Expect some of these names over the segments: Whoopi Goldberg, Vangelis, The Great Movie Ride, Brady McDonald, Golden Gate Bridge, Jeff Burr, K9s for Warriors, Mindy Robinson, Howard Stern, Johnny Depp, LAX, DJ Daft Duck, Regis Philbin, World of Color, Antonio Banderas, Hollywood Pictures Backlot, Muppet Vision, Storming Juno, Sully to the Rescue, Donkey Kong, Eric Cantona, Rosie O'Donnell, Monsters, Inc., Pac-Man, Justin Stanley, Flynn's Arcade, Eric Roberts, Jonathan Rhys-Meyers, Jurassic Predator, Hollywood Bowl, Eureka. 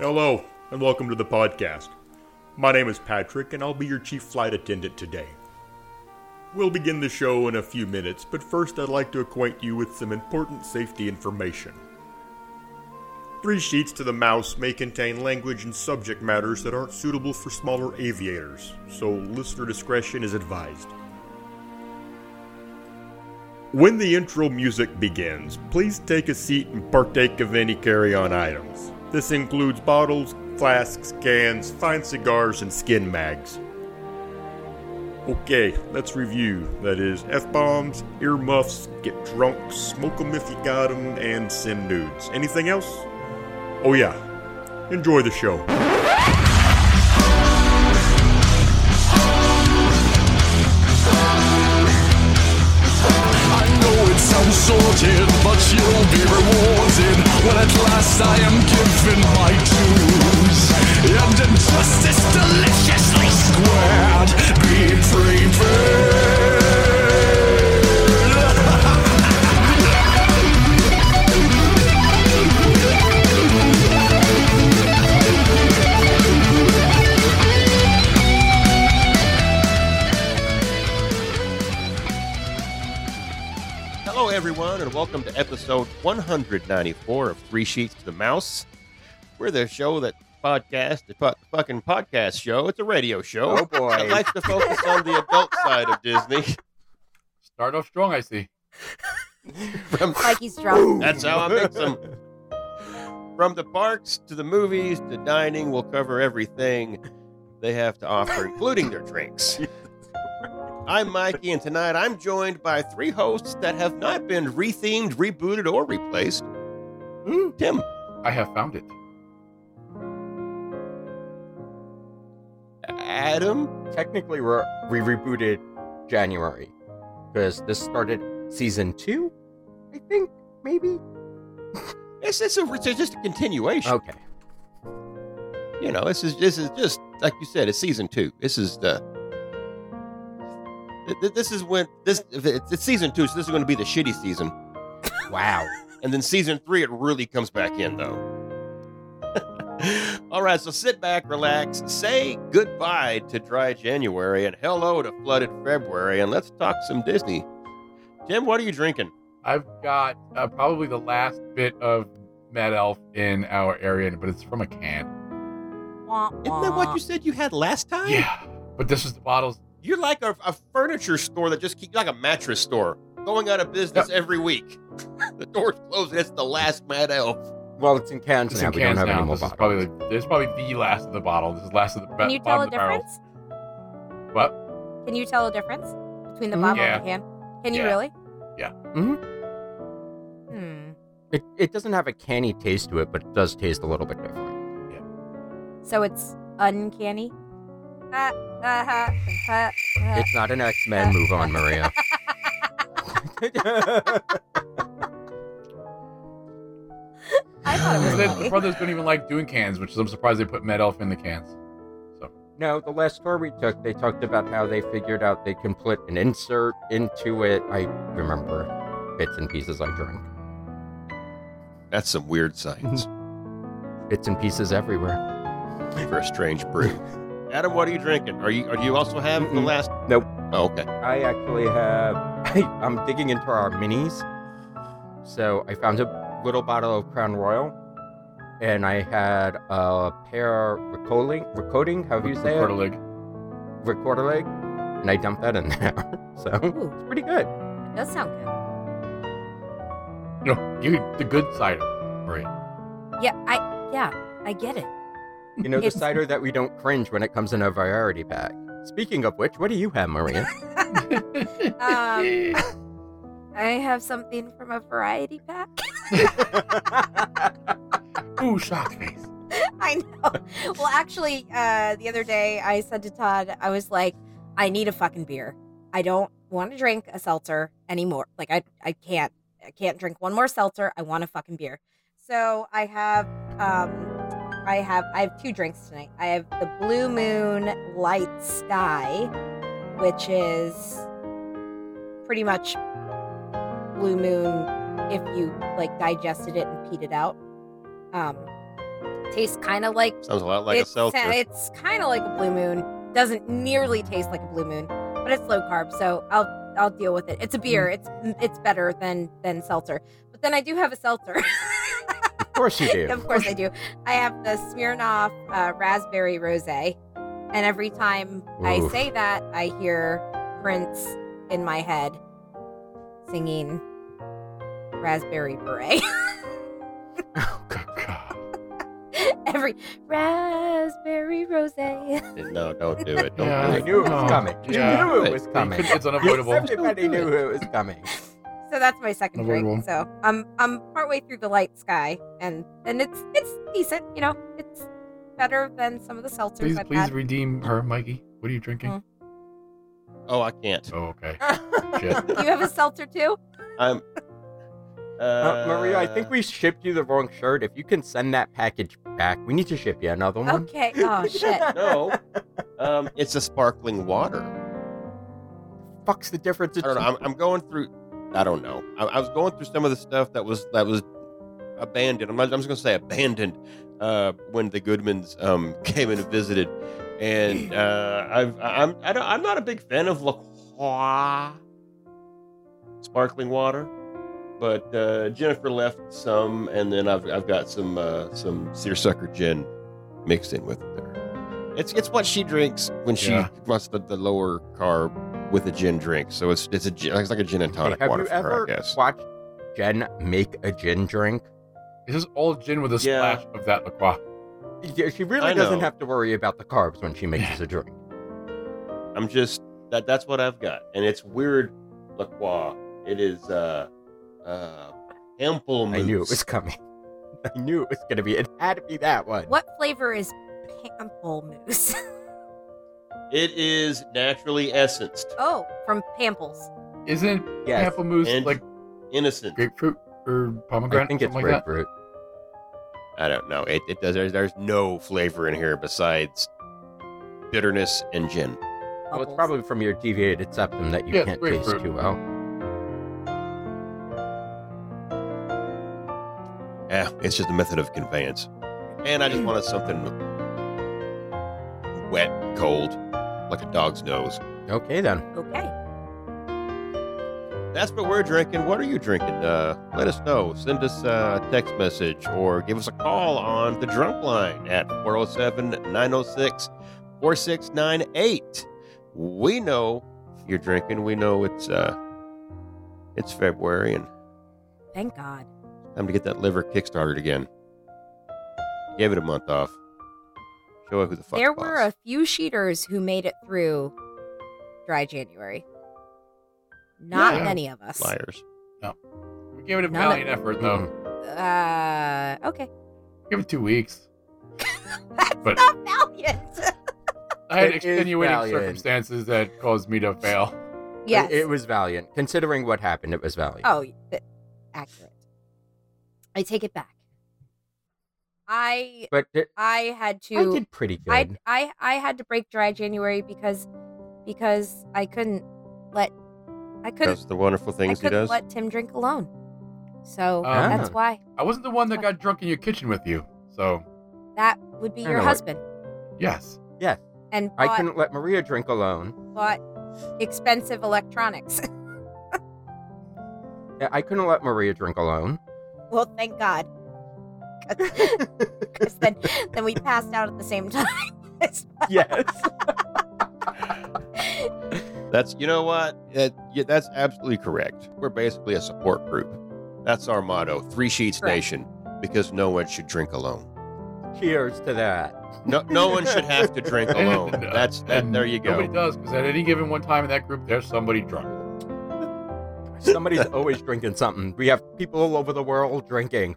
Hello, and welcome to the podcast. My name is Patrick, and I'll be your chief flight attendant today. We'll begin the show in a few minutes, but first I'd like to acquaint you with some important safety information. 3 Sheets to the Mouse may contain language and subject matters that aren't suitable for smaller aviators, so listener discretion is advised. When the intro music begins, please take a seat and partake of any carry-on items. This includes bottles, flasks, cans, fine cigars, and skin mags. Okay, let's review. That is F-bombs, earmuffs, get drunk, smoke 'em if you got 'em, and send nudes. Anything else? Oh yeah, enjoy the show. I'm sorted, but you'll be rewarded when at last I am given my dues. And injustice deliciously squared, be everyone, and welcome to episode 194 of 3 Sheets to the Mouse. We're the show that podcast, the fucking podcast show. It's a radio show. Oh boy! I like to focus on the adult side of Disney. Start off strong, I see. Like he's drunk. That's how I mix them. From the parks to the movies to dining, we'll cover everything they have to offer, including their drinks. I'm Mikey, and tonight I'm joined by three hosts that have not been rethemed, rebooted, or replaced. Tim. I have found it. Adam. Technically, we rebooted January, because this started season 2, I think, maybe? It's just a continuation. Okay. You know, this is just, like you said, it's season 2. It's season 2, so this is going to be the shitty season. Wow. And then season 3, it really comes back in, though. All right, so sit back, relax, say goodbye to dry January and hello to flooded February, and let's talk some Disney. Tim, what are you drinking? I've got probably the last bit of Mad Elf in our area, but it's from a can. Isn't that what you said you had last time? Yeah, but this is the bottles. You're like a furniture store that just keeps, like a mattress store, going out of business every week. The doors close, it's the last Mad Elf. Well, it's in cans now. We don't have any more bottles. This is probably the last of the bottle. This is the last of the bottle. Can you tell a difference? What? Can you tell a difference between the bottle and the can? Can you really? Yeah. Mm-hmm. Hmm. It doesn't have a canny taste to it, but it does taste a little bit different. Yeah. So it's uncanny? It's not an X-Men. Move on, Maria. I thought it was the brothers don't even like doing cans, which is, I'm surprised they put Mad Elf in the cans. So. No, the last tour we took, they talked about how they figured out they can put an insert into it. I remember bits and pieces I drank. That's some weird science. Bits and pieces everywhere. For a strange brew. Adam, what are you drinking? Do you also have the last? Nope. Oh, okay. I actually have. I'm digging into our minis, so I found a little bottle of Crown Royal, and I had a pear recording. How do you say it? Recorder leg, and I dumped that in there. So it's pretty good. It does sound good. No, you the good cider, right? Yeah, I get it. You know, the cider that we don't cringe when it comes in a variety pack. Speaking of which, what do you have, Maria? I have something from a variety pack. Ooh, shock face. I know. Well, actually, the other day I said to Todd, I was like, I need a fucking beer. I don't want to drink a seltzer anymore. Like, I can't drink one more seltzer. I want a fucking beer. So I have... I have two drinks tonight. I have the Blue Moon Light Sky, which is pretty much Blue Moon if you like digested it and peed it out. tastes kind of like... Sounds a lot like a seltzer. It's kind of like a Blue Moon. Doesn't nearly taste like a Blue Moon, but it's low carb, so I'll deal with it. It's a beer. It's better than seltzer. But then I do have a seltzer. Of course you do. Of course I do. I have the Smirnoff Raspberry Rosé, and every time I say that, I hear Prince in my head singing Raspberry Beret. Oh, God. Every raspberry rosé. No, don't do it. I knew it was coming. You knew it was coming. It's unavoidable. Everybody knew it was coming. So that's my second drink. So I'm partway through the Light Sky, and it's decent. You know, it's better than some of the seltzers. Please redeem her, Mikey. What are you drinking? Oh, I can't. Oh, okay. Shit. Do you have a seltzer too? Maria, I think we shipped you the wrong shirt. If you can send that package back, we need to ship you another one. Okay. Oh, shit. No. It's a sparkling water. Fuck's the difference? I don't know. I'm going through... I don't know. I was going through some of the stuff that was abandoned. I'm just going to say abandoned when the Goodmans came in and visited. And I'm not a big fan of La Croix sparkling water. But Jennifer left some, and then I've got some seersucker gin mixed in with it there. It's what she drinks when she wants the lower carb with a gin drink. So it's like a gin and tonic water for her, I guess. Have you ever watched Jen make a gin drink? This is all gin with a splash of that La Croix. Yeah, she really doesn't have to worry about the carbs when she makes a drink. I'm just that's what I've got, and it's weird La Croix. It is. Pamplemousse. I knew it was coming. I knew it was going to be. It had to be that one. What flavor is Pamplemousse? It is naturally essenced. Oh, from Pamples. Isn't Pamplemousse and like innocent grapefruit or pomegranate? I think it's grapefruit. Like I don't know. It does. There's no flavor in here besides bitterness and gin. Bubbles. Well, it's probably from your deviated septum that you can't taste too well. It's just a method of conveyance. And I just wanted something wet, cold, like a dog's nose. Okay, then. Okay. That's what we're drinking. What are you drinking? Let us know. Send us a text message or give us a call on the drunk line at 407-906-4698. We know you're drinking. We know it's February. And thank God. Time to get that liver kickstarted again. Gave it a month off. Show who the fuck. There were a few cheaters who made it through dry January. Not many of us. Liars. No. We gave it a valiant effort, though. Okay. Give it 2 weeks. That's not valiant. I had extenuating circumstances that caused me to fail. Yes. It was valiant. Considering what happened, it was valiant. Oh, accurate. I take it back. I did pretty good. I had to break dry January because I couldn't. That's the wonderful things he does. Let Tim drink alone. So that's why. I wasn't the one that got drunk in your kitchen with you. So that would be your husband. Yes. Yes. And I couldn't let Maria drink alone. Bought expensive electronics. I couldn't let Maria drink alone. Well, thank God. Because then we passed out at the same time. Yes. That's, you know what? That's absolutely correct. We're basically a support group. That's our motto, Three Sheets Nation, because no one should drink alone. Cheers to that. No one should have to drink alone. There you go. Nobody does, because at any given one time in that group, there's somebody drunk. Somebody's always drinking something. We have people all over the world drinking.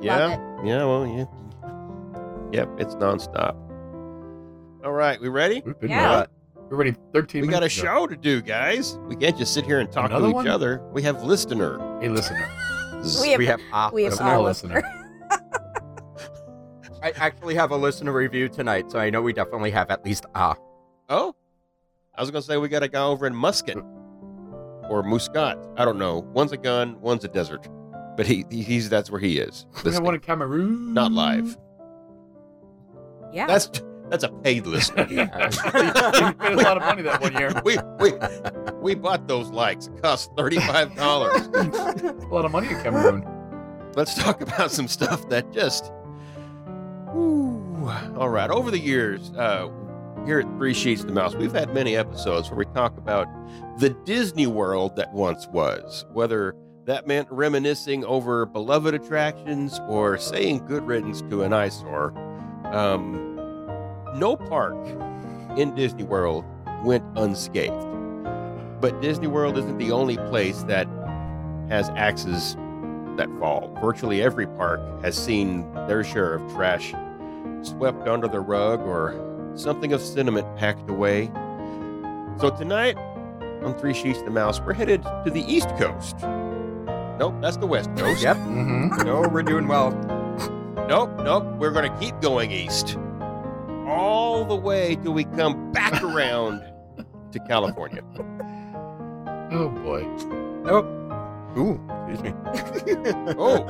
Yep, it's nonstop. All right, we ready? We're ready 13 minutes. We got a show to do, guys. We can't just sit here and talk to each other. We have a listener. We have a listener. I actually have a listener review tonight, so I know we definitely have at least Oh? I was going to say we got a guy over in Muscat. Or Muscat. I don't know. One's a gun, one's a desert. But he's that's where he is. I want a Cameroon. Not live. Yeah. That's a paid listener. Yeah. We made a lot of money that one year. We bought those likes. It cost $35. A lot of money in Cameroon. Let's talk about some stuff that just... Ooh. All right. Over the years, here at Three Sheets to the Mouse, we've had many episodes where we talk about the Disney world that once was, whether that meant reminiscing over beloved attractions or saying good riddance to an eyesore. No park in Disney World went unscathed. But Disney World isn't the only place that has axes that fall. Virtually every park has seen their share of trash swept under the rug or something of sentiment packed away. So tonight, on Three Sheets to the Mouse, we're headed to the East Coast. Nope, that's the West Coast. Yep. Mm-hmm. No, we're doing well. Nope. We're going to keep going east. All the way till we come back around to California. Oh, boy. Nope. Ooh, excuse me. Oh.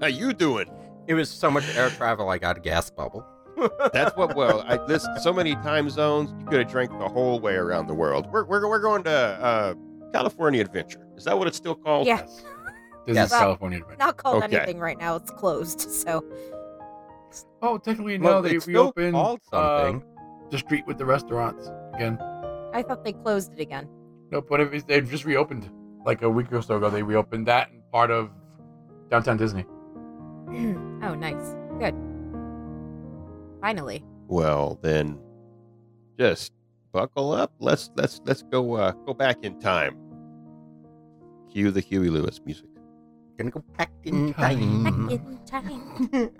How you doing? It was so much air travel, I got a gas bubble. That's what, well, I list so many time zones, you could have drank the whole way around the world. We're going to California Adventure. Is that what it's still called? Yeah. Yes. This is California Adventure. Not called anything right now. It's closed, so... Oh, technically now they reopened the street with the restaurants again. I thought they closed it again. Nope, but they've just reopened like a week or so ago. They reopened that and part of downtown Disney. Oh, nice. Good. Finally. Well, then just buckle up. Let's go back in time. Cue the Huey Lewis music. Gonna go back in time. Back in time.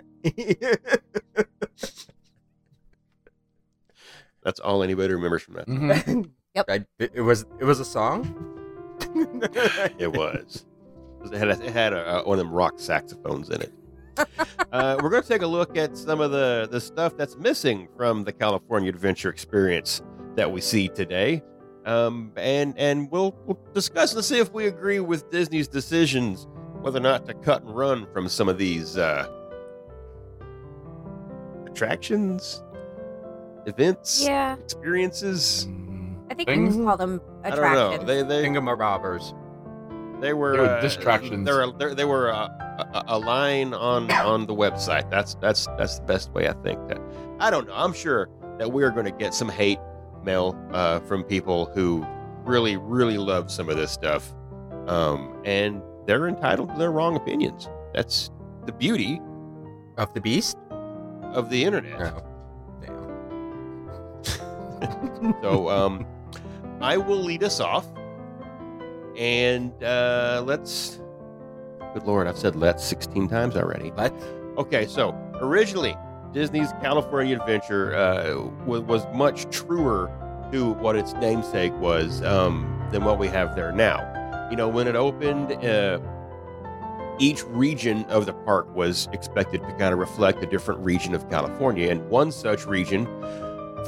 That's all anybody remembers from that. Mm-hmm. Yep. It was a song. It was. It had one of them rock saxophones in it. We're going to take a look at some of the stuff that's missing from the California Adventure experience that we see today, and we'll discuss and see if we agree with Disney's decisions whether or not to cut and run from some of these. Attractions, events, experiences. I think we call them attractions. I don't know. They think of my robbers. They were distractions. They were a line on the website. That's the best way I think. I don't know. I'm sure that we are going to get some hate mail from people who really, really love some of this stuff, and they're entitled to their wrong opinions. That's the beauty of the beast. Of the internet. Oh, damn. So, I will lead us off, and let's. Good Lord, I've said "let's" 16 times already. But okay, so originally Disney's California Adventure was much truer to what its namesake was than what we have there now. You know, when it opened. Each region of the park was expected to kind of reflect a different region of California, and one such region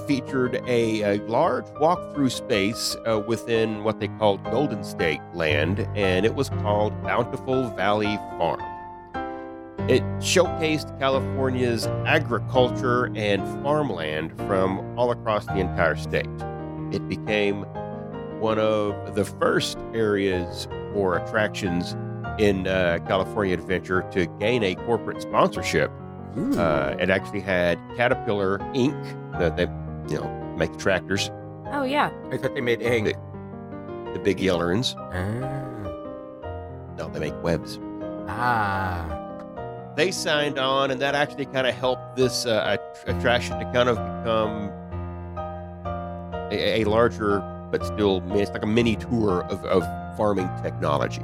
featured a large walk-through space within what they called Golden State Land, and it was called Bountiful Valley Farm. It showcased California's agriculture and farmland from all across the entire state. It became one of the first areas or attractions in California Adventure to gain a corporate sponsorship. It actually had Caterpillar, Inc., that they make tractors. Oh, yeah. I thought they made Inc. The big yellerins. Ah. No, they make webs. Ah. They signed on, and that actually kind of helped this attraction to kind of become a larger, but still, it's like a mini tour of farming technology.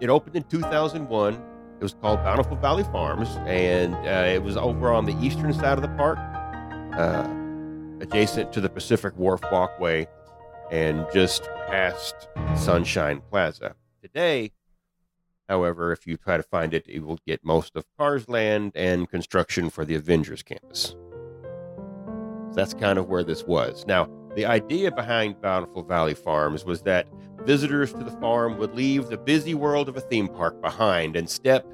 It opened in 2001. It was called Bountiful Valley Farms, and it was over on the eastern side of the park, adjacent to the Pacific Wharf Walkway, and just past Sunshine Plaza. Today, however, if you try to find it, you will get most of Cars Land and construction for the Avengers Campus. So that's kind of where this was. Now, the idea behind Bountiful Valley Farms was that visitors to the farm would leave the busy world of a theme park behind and step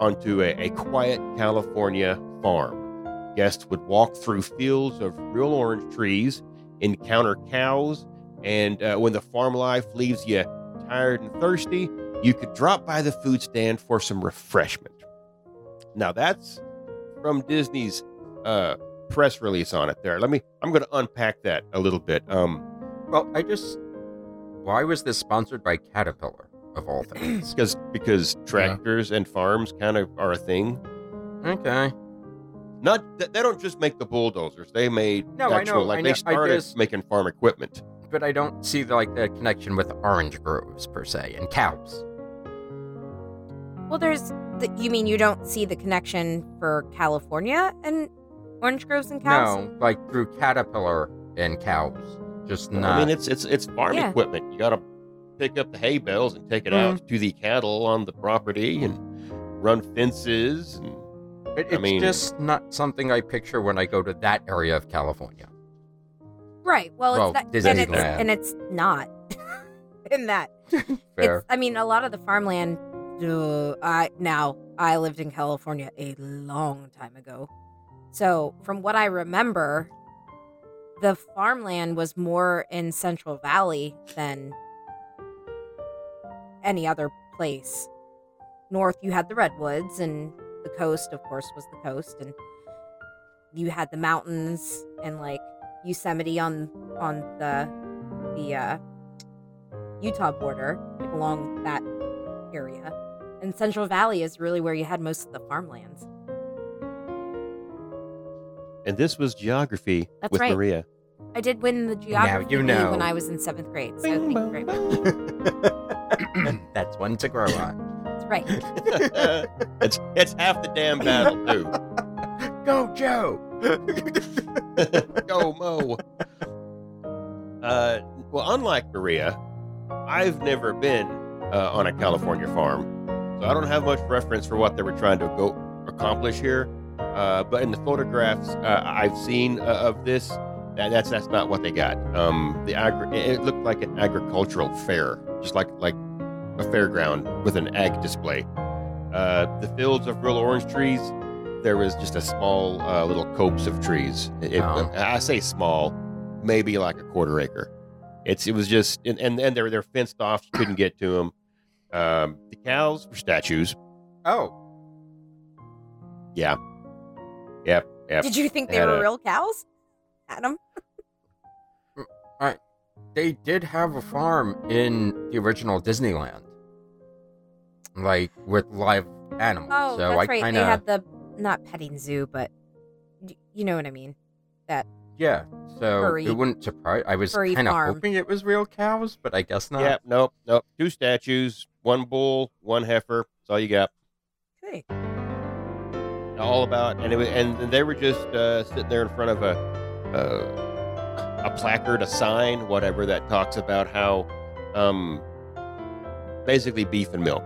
onto a quiet California farm. Guests would walk through fields of real orange trees, encounter cows, and when the farm life leaves you tired and thirsty, you could drop by the food stand for some refreshment. Now that's from Disney's press release on it there. I'm going to unpack that a little bit. Why was this sponsored by Caterpillar, of all things? because tractors and farms kind of are a thing. Okay. They don't just make the bulldozers. They made they started making farm equipment. But I don't see the connection with orange groves per se and cows. Well, you mean you don't see the connection for California and orange groves and cows? No, through Caterpillar and cows, just not. I mean, it's farm equipment. You got to pick up the hay bales and take it out to the cattle on the property and run fences. And, it's just not something I picture when I go to that area of California. Right. Well, it's not in that. Fair. A lot of the farmland. I lived in California a long time ago, so from what I remember, the farmland was more in Central Valley than any other place. North, you had the redwoods, and the coast, of course, was the coast, and you had the mountains and Yosemite on the Utah border along that area, and Central Valley is really where you had most of the farmlands. And this was geography with Maria. I did win the geography when I was in 7th grade, so thank you very much. That's one to grow on. That's right. it's half the damn battle too. Go Joe. Go Mo. Unlike Maria, I've never been on a California farm, so I don't have much reference for what they were trying to go accomplish here. But in the photographs I've seen of this, that's not what they got. It looked like an agricultural fair, just like a fairground with an ag display. The fields of real orange trees. There was just a small little copse of trees. I say small, maybe a quarter acre. It was just, and they're fenced off. You couldn't get to them. The cows were statues. Oh. Yeah. Yep. Did you think they were real cows, Adam? They did have a farm in the original Disneyland, with live animals. Oh, so that's right. They had the. Not petting zoo, but you know what I mean. That it wouldn't surprise. I was kind of hoping it was real cows, but I guess not. Yeah, nope. 2 statues, 1 bull, 1 heifer. That's all you got. Okay. All about, and they were just sitting there in front of a placard, a sign, whatever that talks about how basically beef and milk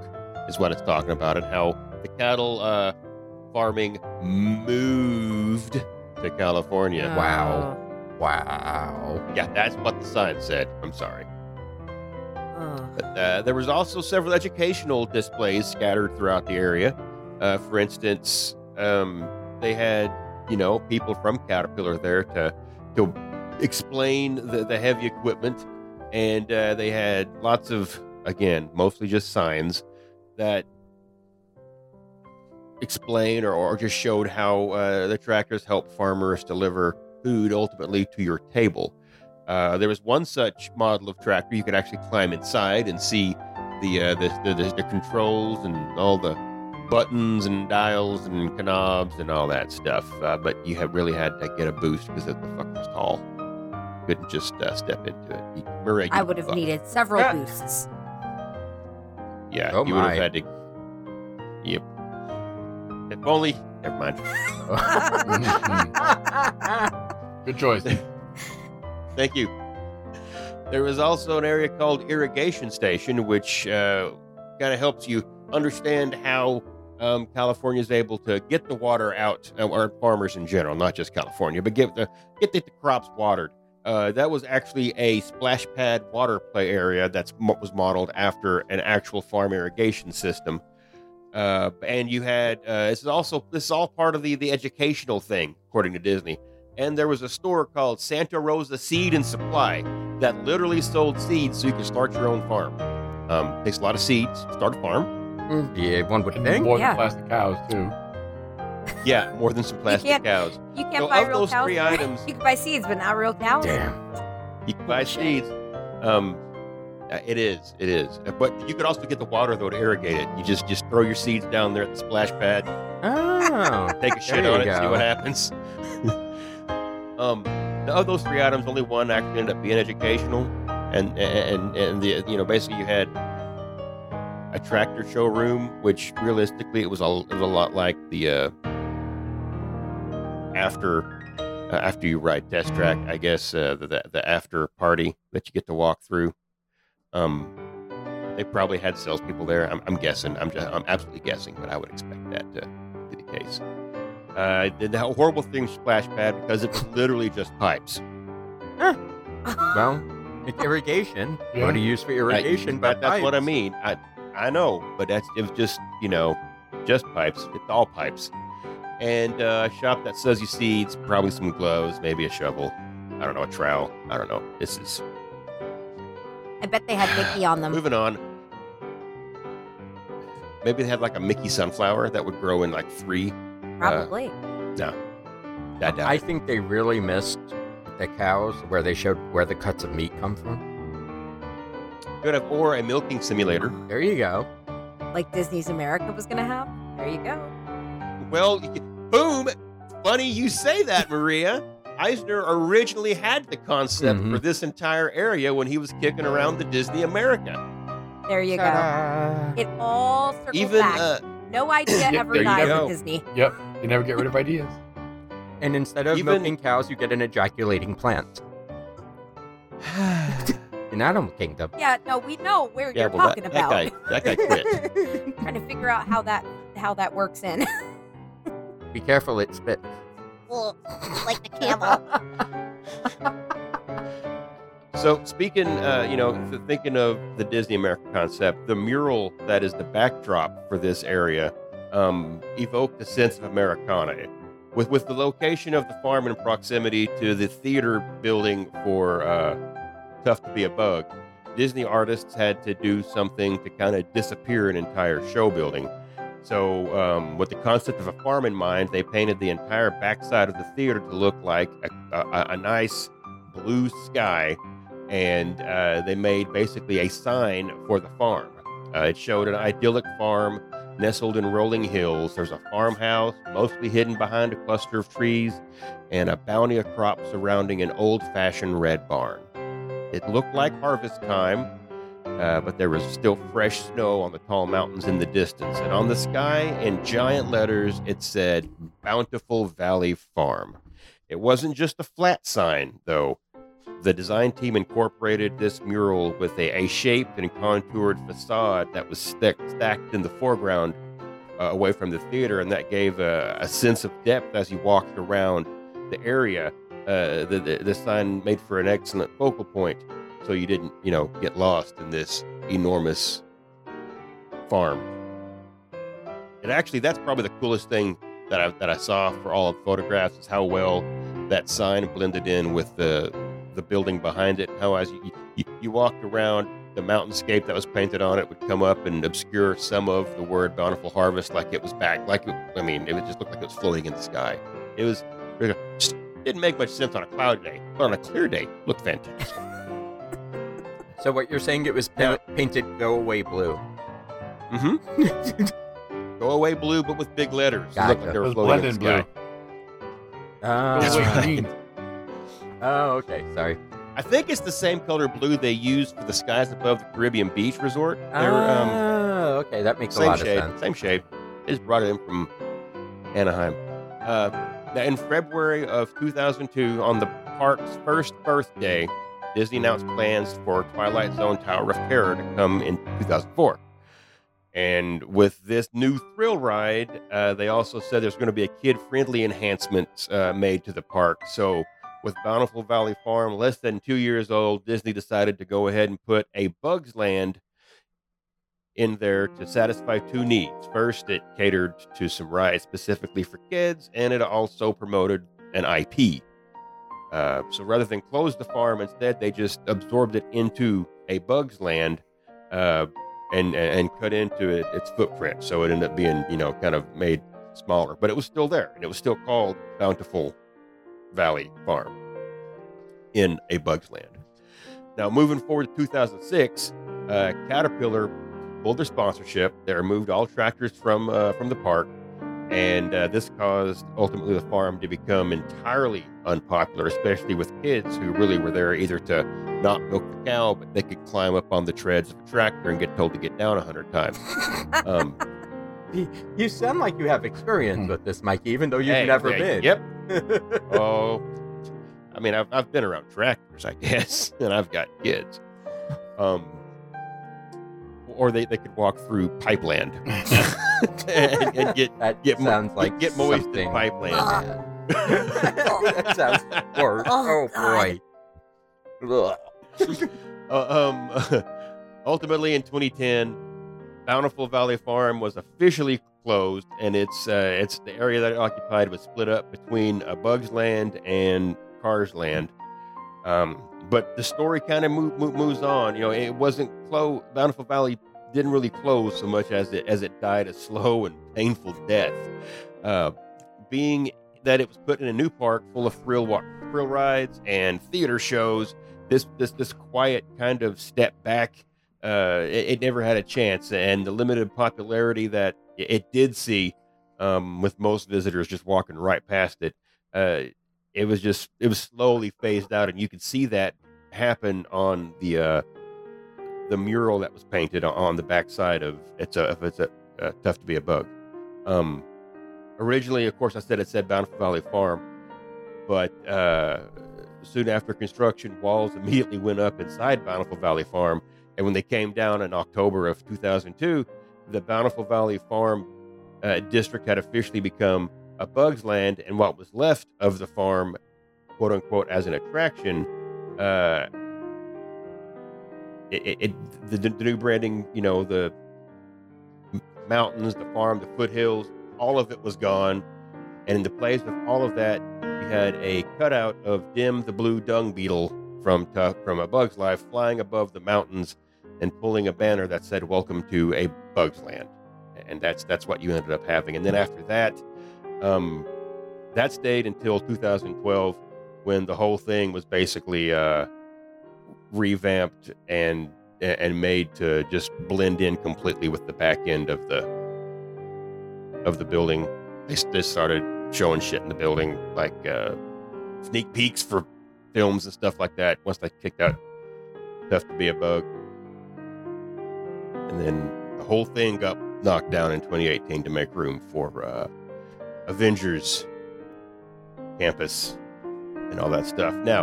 is what it's talking about, and how the cattle. Farming moved to California. Wow. Yeah, that's what the sign said. I'm sorry. But, there was also several educational displays scattered throughout the area. For instance, they had, people from Caterpillar there to explain the heavy equipment. And they had lots of, again, mostly just signs that explain or just showed how the tractors help farmers deliver food ultimately to your table. There was one such model of tractor you could actually climb inside and see the controls and all the buttons and dials and knobs and all that stuff. But you really had to get a boost because the fucker was tall. You couldn't just step into it. I would have needed several boosts. Yeah, you would have had to. Yep. If only. Never mind. Good choice. Thank you. There was also an area called Irrigation Station, which kind of helps you understand how California is able to get the water out, or farmers in general, not just California, but get the crops watered That was actually a splash pad water play area that was modeled after an actual farm irrigation system. And you had, this is all part of the educational thing, according to Disney. And there was a store called Santa Rosa Seed and Supply that literally sold seeds so you could start your own farm. Takes a lot of seeds, start a farm. Mm. Yeah, one would think. More than plastic cows, too. Yeah, more than some plastic cows. You can't buy real those cows. Three items, you can buy seeds, but not real cows. Damn. You can buy seeds. It is. But you could also get the water, though, to irrigate it. You just throw your seeds down there at the splash pad. Oh. Take a shit on it, see what happens. Of those three items, only one actually ended up being educational, and the basically you had a tractor showroom, which realistically it was a lot like the after you ride Test Track, I guess the after party that you get to walk through. They probably had salespeople there. I'm guessing. I'm absolutely guessing, but I would expect that to be the case. Did that horrible thing splash pad because it was literally just pipes. Well, it's irrigation. Yeah. What do you use for irrigation? But that's pipes. What I mean. I know, but it was just just pipes. It's all pipes. And a shop that sells you seeds, probably some gloves, maybe a shovel. I don't know, a trowel. I don't know. This is. I bet they had Mickey on them. Moving on. Maybe they had like a Mickey sunflower that would grow in like three. Probably. No. I think they really missed the cows where they showed where the cuts of meat come from. Could have, or a milking simulator. There you go. Like Disney's America was going to have. There you go. Well, boom. Funny you say that, Maria. Eisner originally had the concept for this entire area when he was kicking around the Disney America. There you go. It all circles back. No idea ever died at Disney. Yep. You never get rid of ideas. And instead of milking cows, you get an ejaculating plant. An animal kingdom. Yeah, no, we know where you're talking about. That guy quit. Trying to figure out how that works in. Be careful, it spits. Well, like the camel. So speaking, thinking of the Disney America concept, the mural that is the backdrop for this area evoked a sense of Americana. With the location of the farm in proximity to the theater building for Tough to Be a Bug, Disney artists had to do something to kind of disappear an entire show building. So with the concept of a farm in mind, they painted the entire backside of the theater to look like a nice blue sky. And they made basically a sign for the farm. It showed an idyllic farm nestled in rolling hills. There's a farmhouse mostly hidden behind a cluster of trees and a bounty of crops surrounding an old-fashioned red barn. It looked like harvest time, but there was still fresh snow on the tall mountains in the distance. And on the sky, in giant letters, it said Bountiful Valley Farm. It wasn't just a flat sign, though. The design team incorporated this mural with a shaped and contoured facade that was stacked in the foreground away from the theater, and that gave a sense of depth as you walked around the area. The sign made for an excellent focal point, so you didn't, get lost in this enormous farm. And actually, that's probably the coolest thing that I saw for all of the photographs is how well that sign blended in with the building behind it. How as you walked around, the mountainscape that was painted on it would come up and obscure some of the word "Bountiful Harvest," like it was back. It would just look like it was floating in the sky. It was just didn't make much sense on a cloud day, but on a clear day, looked fantastic. So what you're saying? It was painted go away blue. Mm-hmm. Go away blue, but with big letters. Gotcha. It looked like they were floating in the sky. That's right. Oh, okay. Sorry. I think it's the same color blue they used for the skies above the Caribbean Beach Resort. Okay. That makes a lot of sense. Same shade. They just brought it in from Anaheim. In February of 2002, on the park's first birthday, Disney announced plans for Twilight Zone Tower of Terror to come in 2004. And with this new thrill ride, they also said there's going to be a kid-friendly enhancement made to the park. So with Bountiful Valley Farm less than 2 years old, Disney decided to go ahead and put A Bug's Land in there to satisfy two needs. First, it catered to some rides specifically for kids, and it also promoted an IP. So rather than close the farm, instead they just absorbed it into A Bug's Land and cut into its footprint. So it ended up being, kind of made smaller, but it was still there, and it was still called Bountiful Valley Farm in A Bug's Land. Now, moving forward to 2006, Caterpillar pulled their sponsorship. They removed all tractors from the park, and this caused ultimately the farm to become entirely unpopular, especially with kids who really were there either to not milk the cow, but they could climb up on the treads of a tractor and get told to get down 100 times. You sound like you have experience with this, Mikey, even though you've never been. Yep. Oh, I mean, I've been around tractors, I guess, and I've got kids. Or they could walk through pipeland and get sounds like get moist in pipeland. That sounds horrible. Oh boy. Ultimately, in 2010, Bountiful Valley Farm was officially closed, and it's the area that it occupied was split up between Bugs Land and Cars Land. But the story kind of moves on. It wasn't close. Bountiful Valley didn't really close so much as it died a slow and painful death. Being that it was put in a new park full of thrill rides and theater shows, this quiet kind of step back, it never had a chance. And the limited popularity that it did see, with most visitors just walking right past it, it was slowly phased out, and you could see that happen on the mural that was painted on the backside of It's Tough to Be a Bug. Originally, of course, it said Bountiful Valley Farm, but soon after construction, walls immediately went up inside Bountiful Valley Farm, and when they came down in October of 2002, the Bountiful Valley Farm district had officially become A Bug's Land, and what was left of the farm, quote unquote, as an attraction, the new branding, the mountains, the farm, the foothills, all of it was gone. And in the place of all of that, we had a cutout of Dim the Blue Dung Beetle from A Bug's Life flying above the mountains and pulling a banner that said, "Welcome to A Bug's Land." And that's what you ended up having. And then after that, that stayed until 2012, when the whole thing was basically revamped and made to just blend in completely with the back end of the building. They started showing shit in the building, like sneak peeks for films and stuff like that, once they kicked out Tough to Be a Bug. And then the whole thing got knocked down in 2018 to make room for Avengers Campus and all that stuff. Now,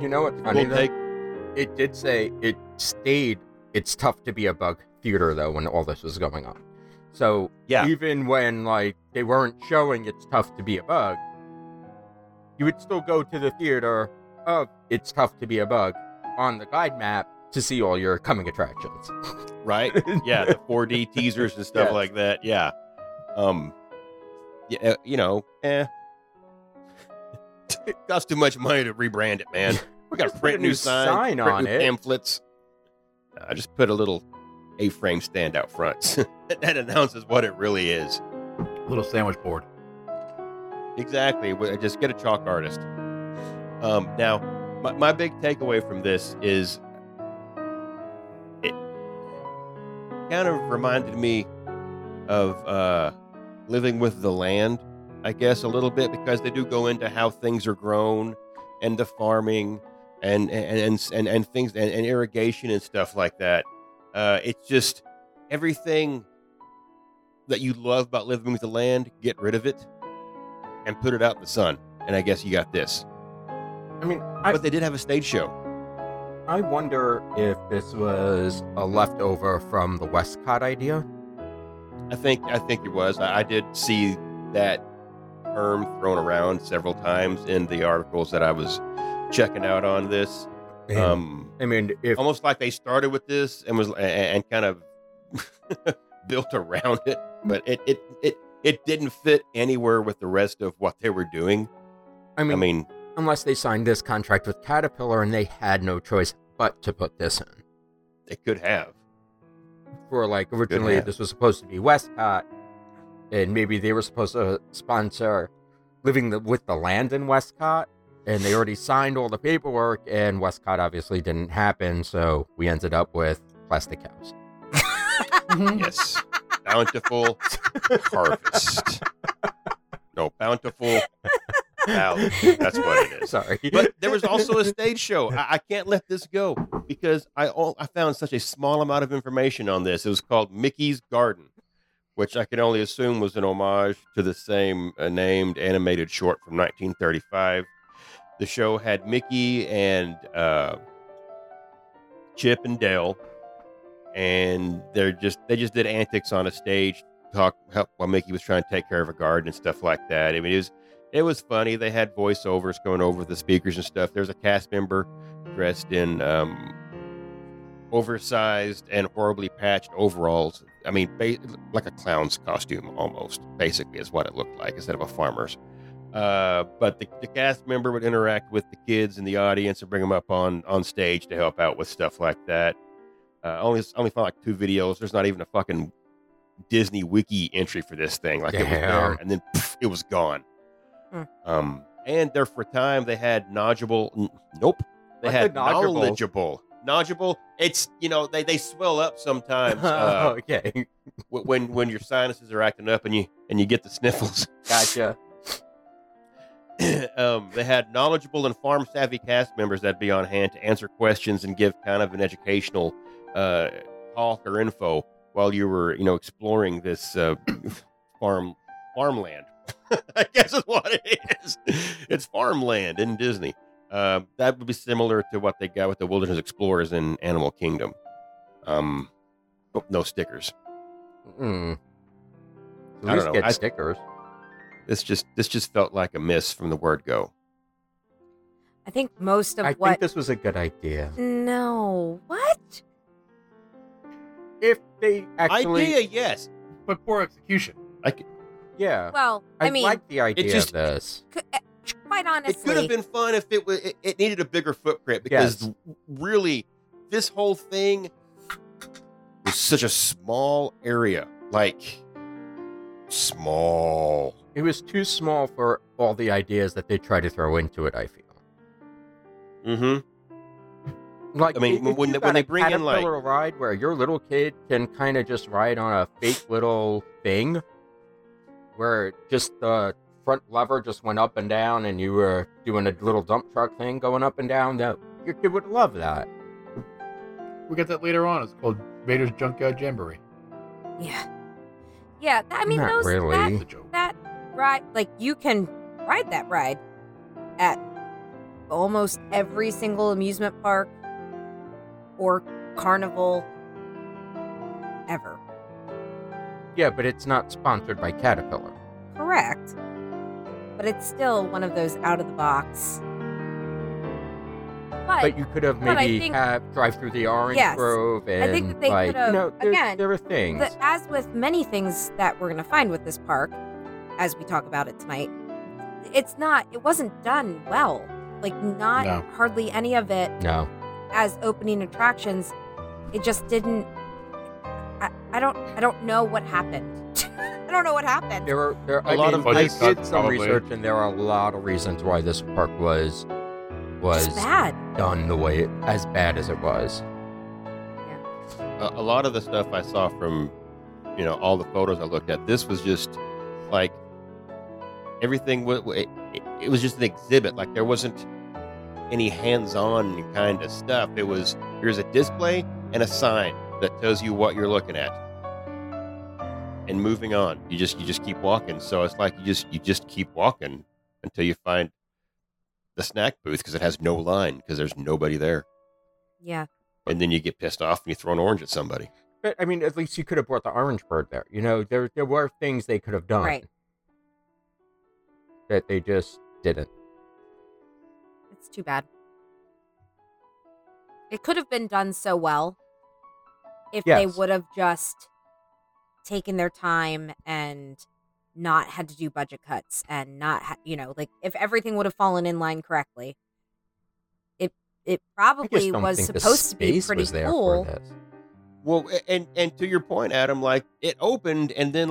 you know what's funny? It did say it stayed It's Tough to Be a Bug Theater, though, when all this was going on. So even when they weren't showing It's Tough to Be a Bug, you would still go to the theater of It's Tough to Be a Bug on the guide map to see all your coming attractions. Right? Yeah, the 4D teasers and stuff like that. Yeah. Yeah, it costs too much money to rebrand it, man. We got to print a new sign on it. Pamphlets. I just put a little A-frame stand out front that announces what it really is. A little sandwich board. Exactly. Just get a chalk artist. Now, my big takeaway from this is it kind of reminded me of Living with the Land, I guess, a little bit, because they do go into how things are grown and the farming and things and irrigation and stuff like that. It's just everything that you love about Living with the Land, get rid of it and put it out in the sun. And I guess you got this. But they did have a stage show. I wonder if this was a leftover from the Westcott idea. I think it was. I did see that term thrown around several times in the articles that I was checking out on this. I mean, if almost like they started with this and was and kind of built around it, but it didn't fit anywhere with the rest of what they were doing. I mean, unless they signed this contract with Caterpillar and they had no choice but to put this in. They could have. For like originally, this was supposed to be Westcott, and maybe they were supposed to sponsor living with the land in Westcott. And they already signed all the paperwork, and Westcott obviously didn't happen, so we ended up with plastic cows. Yes. Bountiful harvest. No, Bountiful Valley. That's what it is. Sorry. But there was also a stage show. I can't let this go, because I found such a small amount of information on this. It was called Mickey's Garden, which I can only assume was an homage to the same named animated short from 1935. The show had Mickey and Chip and Dale, and they just did antics on a stage, help while Mickey was trying to take care of a garden and stuff like that. I mean, it was funny. They had voiceovers going over the speakers and stuff. There's a cast member dressed in oversized and horribly patched overalls. I mean, like a clown's costume almost, basically, is what it looked like instead of a farmer's. But the cast member would interact with the kids in the audience and bring them up on stage to help out with stuff like that. Only found like 2 videos. There's not even a fucking Disney wiki entry for this thing. Like, it was there, and then poof, it was gone. And there for a time they had knowledgeable. It's, you know, they swell up sometimes. Okay. when your sinuses are acting up and you get the sniffles. Gotcha. They had knowledgeable and farm-savvy cast members that'd be on hand to answer questions and give kind of an educational talk or info while you were, you know, exploring this farmland. I guess is what it is. It's farmland in Disney. That would be similar to what they got with the Wilderness Explorers in Animal Kingdom. No stickers. At least get stickers. This just felt like a miss from the word go. I think I think this was a good idea. No. What? If they actually... Idea, yes. But poor execution. Yeah. Well, I mean... I like the idea of this. Quite honestly... It could have been fun if it needed a bigger footprint, because really, this whole thing was such a small area. Like, small... It was too small for all the ideas that they try to throw into it, I feel. Mm-hmm. Like, I mean, when they bring in, like... a Caterpillar ride where your little kid can kind of just ride on a fake little thing where just the front lever just went up and down and you were doing a little dump truck thing going up and down, that your kid would love that. We got that later on. It's called Vader's Junkyard Jamboree. Yeah. Yeah, I mean, not those... Really. That ride, like, you can ride that ride at almost every single amusement park or carnival ever. Yeah, but it's not sponsored by Caterpillar. Correct. But it's still one of those out of the box. But you could have drive through the Orange Grove, and I think that they could have, there are things. As with many things that we're going to find with this park, as we talk about it tonight, it wasn't done well. Like, hardly any of it as opening attractions. It just didn't, I don't know what happened. I don't know what happened. I did some research, and there are a lot of reasons why this park was bad. Done the way as bad as it was. Yeah. A lot of the stuff I saw from, you know, all the photos I looked at, this was just like everything. It was just an exhibit. Like, there wasn't any hands-on kind of stuff. It was, here's a display and a sign that tells you what you're looking at, and moving on. You just keep walking. So it's like you just keep walking until you find the snack booth, because it has no line, because there's nobody there. Yeah. And then you get pissed off and you throw an orange at somebody. But I mean, at least you could have brought the orange bird there. You know, there were things they could have done. Right. that they just didn't. It's too bad. It could have been done so well if they would have just taken their time and not had to do budget cuts and not, if everything would have fallen in line correctly. It probably was supposed to be pretty cool. Well, and to your point, Adam, it opened and then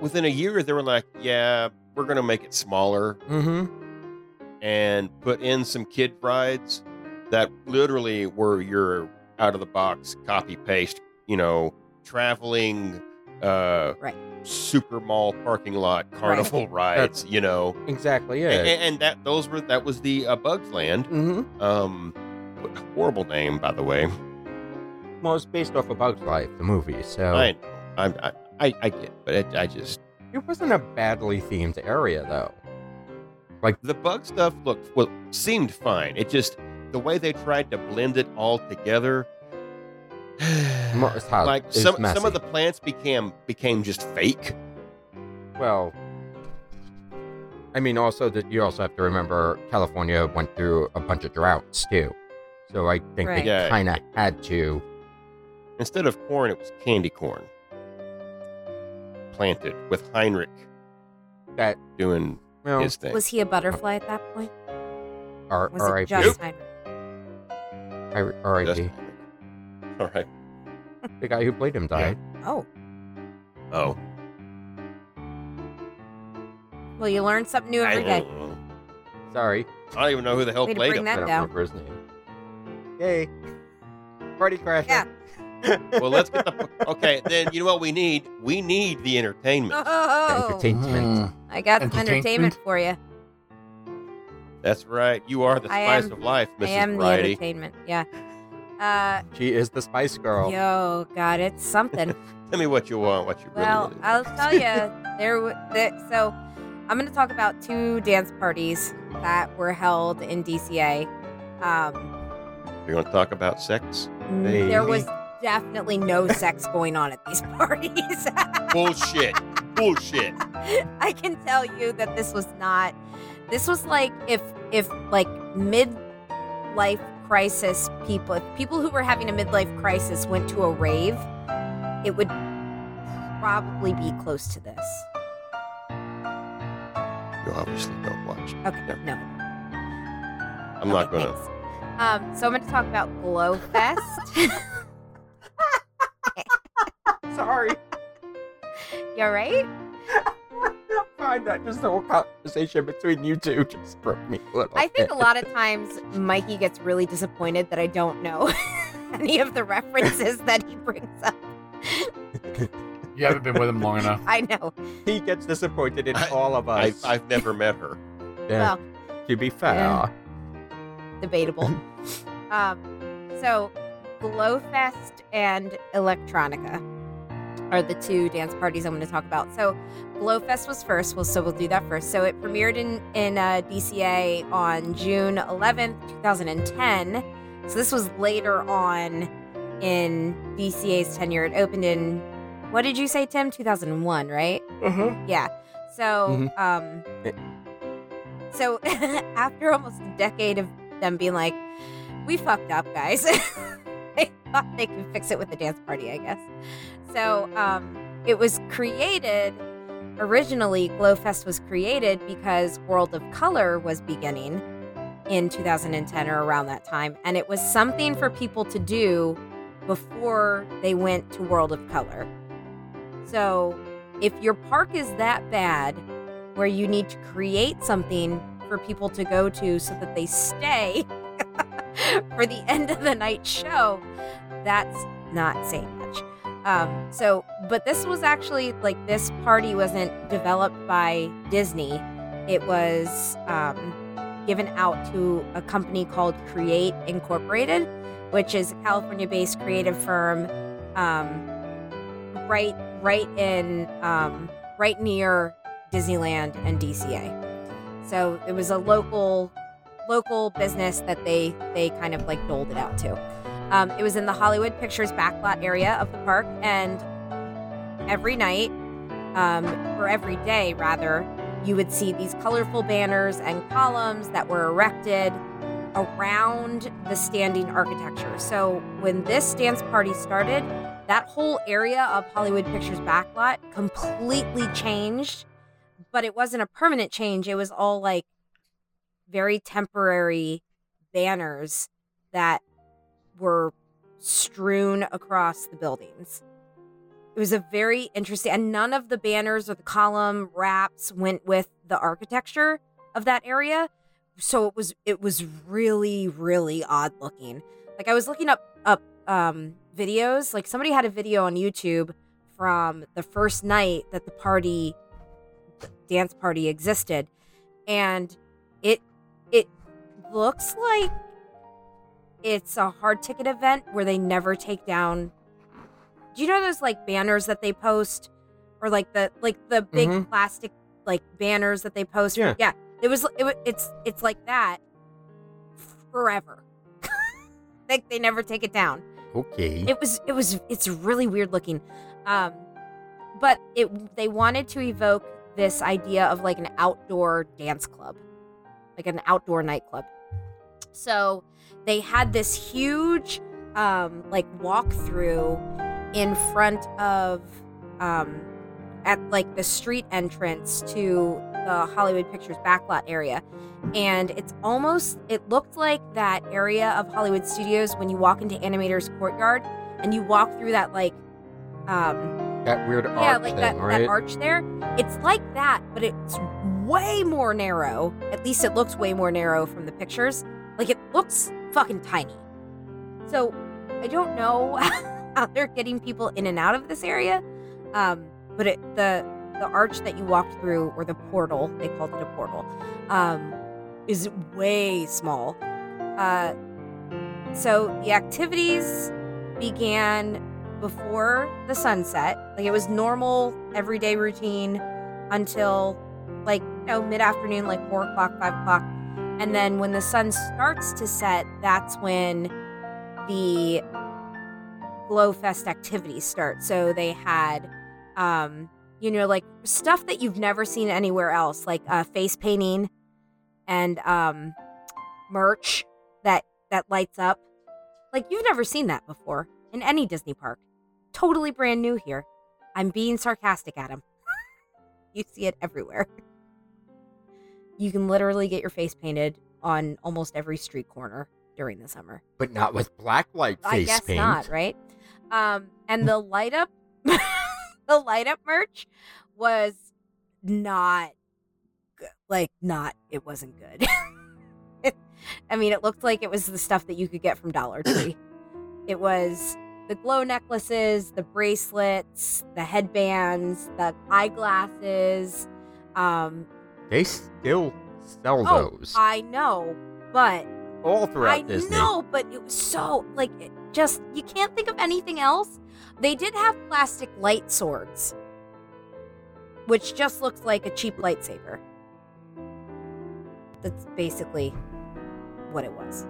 within a year, they were like, yeah, we're going to make it smaller and put in some kid rides that literally were your out of the box copy paste, traveling, super mall parking lot carnival rides. That's, exactly. Yeah, and that was the Bugs Land. Horrible name, by the way. Well, it's based off of Bug's Life, the movie. So I get, but it wasn't a badly themed area though. The bug stuff seemed fine. It just the way they tried to blend it all together. Some of the plants became just fake. Well, I mean, also that you also have to remember California went through a bunch of droughts too, so I think they kind of had to. Instead of corn, it was candy corn planted with Heinrich. That doing his thing. Was he a butterfly at that point? Or was it just Heinrich? R.I.P. All right. The guy who played him died. Yeah. Oh. Well, you learn something new every day. Sorry. I don't even know who the hell played him. That I don't remember his name. Hey. Party crasher. Yeah. Well, let's get the... Okay, then you know what we need? We need the entertainment. Oh. The entertainment. I got some entertainment for you. That's right. You are the spice of life, Mrs. Friday. I am the entertainment, yeah. She is the Spice Girl. Yo, God, it's something. Tell me what you want, really want. I'll tell you. So I'm going to talk about two dance parties that were held in DCA. You're going to talk about sex? There was definitely no sex going on at these parties. Bullshit. I can tell you that this was not. This was like if midlife crisis people who were having a midlife crisis went to a rave, it would probably be close to this. You obviously don't watch. Okay, no. I'm not gonna. Thanks. So I'm going to talk about Glow Fest. Sorry. You all right? That just the whole conversation between you two just broke me a little. I think a lot of times Mikey gets really disappointed that I don't know any of the references that he brings up. You haven't been with him long enough. I know. He gets disappointed in all of us. I've never met her. Yeah. Well, to be fair. Yeah. Debatable. So Glowfest and Electronica are the two dance parties I'm going to talk about. So Glowfest was first, so we'll do that first. So it premiered in DCA on June 11th, 2010. So this was later on in DCA's tenure. It opened in, what did you say, Tim? 2001, right? Mm-hmm. Yeah. So, so after almost a decade of them being like, we fucked up, guys. They thought they could fix it with a dance party, I guess. So it was created, originally Glowfest was created because World of Color was beginning in 2010 or around that time. And it was something for people to do before they went to World of Color. So if your park is that bad where you need to create something for people to go to so that they stay for the end of the night show, that's not saying much. But this was actually, this party wasn't developed by Disney. It was given out to a company called Create Incorporated, which is a California-based creative firm right near Disneyland and DCA. So it was a local business that they kind of doled it out to. It was in the Hollywood Pictures Backlot area of the park, and every night, or every day rather, you would see these colorful banners and columns that were erected around the standing architecture. So when this dance party started, that whole area of Hollywood Pictures Backlot completely changed, but it wasn't a permanent change. It was all like very temporary banners that were strewn across the buildings. It was a very interesting, and none of the banners or the column wraps went with the architecture of that area. So it was really, really odd looking. Like I was looking up videos, like somebody had a video on YouTube from the first night that the dance party existed. And it looks like it's a hard ticket event where they never take down. Do you know those like banners that they post, or like the big mm-hmm. plastic like banners that they post? Yeah, yeah. It's like that forever. Like they never take it down. Okay. It's really weird looking, but they wanted to evoke this idea of like an outdoor dance club, like an outdoor nightclub. So they had this huge like walkthrough in front of, at like the street entrance to the Hollywood Pictures Backlot area. And it looked like that area of Hollywood Studios when you walk into Animator's Courtyard and you walk through that like... that weird arch right? That arch there. It's like that, but it's way more narrow. At least it looks way more narrow from the pictures. Like it looks fucking tiny. So I don't know... They're getting people in and out of this area, but the arch that you walked through, or the portal, they called it a portal, is way small. So the activities began before the sunset. Like it was normal everyday routine until like mid afternoon, like 4 o'clock, 5 o'clock, and then when the sun starts to set, that's when the Glowfest activities start. So they had, like stuff that you've never seen anywhere else, like face painting and merch that lights up. Like you've never seen that before in any Disney park. Totally brand new here. I'm being sarcastic, Adam. You see it everywhere. You can literally get your face painted on almost every street corner during the summer. But not with black light face paint. I guess paint. Not, right? And the light up, the light up merch was not good. It wasn't good. It looked like it was the stuff that you could get from Dollar Tree. It was the glow necklaces, the bracelets, the headbands, the eyeglasses. They still sell those. I know, but all throughout Disney. I know, but it was so you can't think of anything else. They did have plastic light swords, which just looks like a cheap lightsaber. That's basically what it was.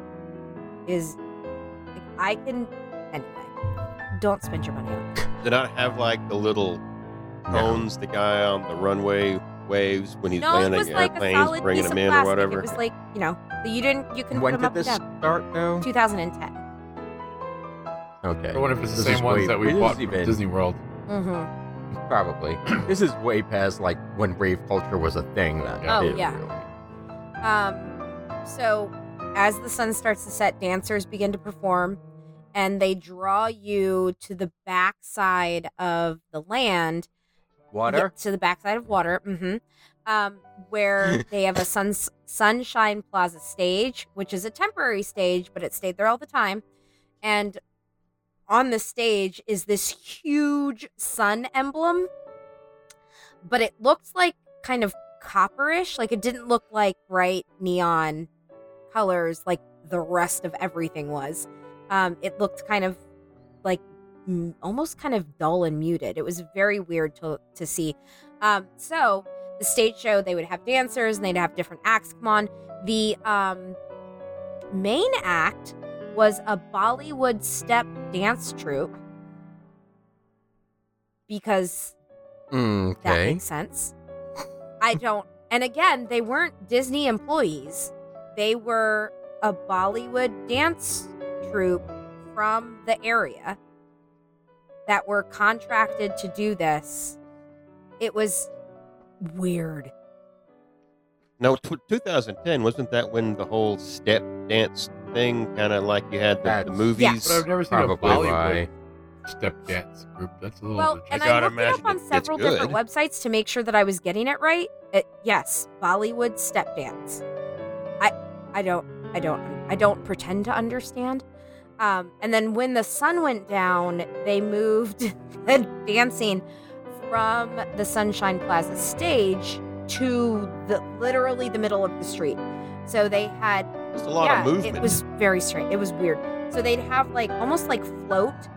Don't spend your money on it. Did not have like the little cones the guy on the runway waves when he's landing airplanes, bringing them in or whatever. It was like, you couldn't put them up and down. When did this start, though? 2010. Okay. I wonder if it's the same ones that we bought from Disney World. Mm-hmm. Probably. This is way past like when rave culture was a thing then. Yeah. Oh, yeah. Really. So as the sun starts to set, dancers begin to perform, and they draw you to the backside of the land. Water? To the backside of water, mm-hmm. Where they have a Sunshine Plaza stage, which is a temporary stage, but it stayed there all the time. And on the stage is this huge sun emblem, but it looked like kind of copperish. Like it didn't look like bright neon colors like the rest of everything was. It looked kind of like almost kind of dull and muted. It was very weird to see. So the stage show, they would have dancers and they'd have different acts come on. The main act was a Bollywood step dance troupe, because that makes sense. I don't And again, they weren't Disney employees. They were a Bollywood dance troupe from the area that were contracted to do this. It was weird. Now, 2010, wasn't that when the whole step dance thing, kind of like you had the movies? Yes. But I've never seen a Bollywood step dance group. That's a little... Well, and I looked it up on several different websites to make sure that I was getting it right. Yes, Bollywood step dance. I don't pretend to understand. And then when the sun went down, they moved the dancing from the Sunshine Plaza stage to literally the middle of the street. So they had... There's a lot of movement. It was very strange. It was weird. So they'd have floats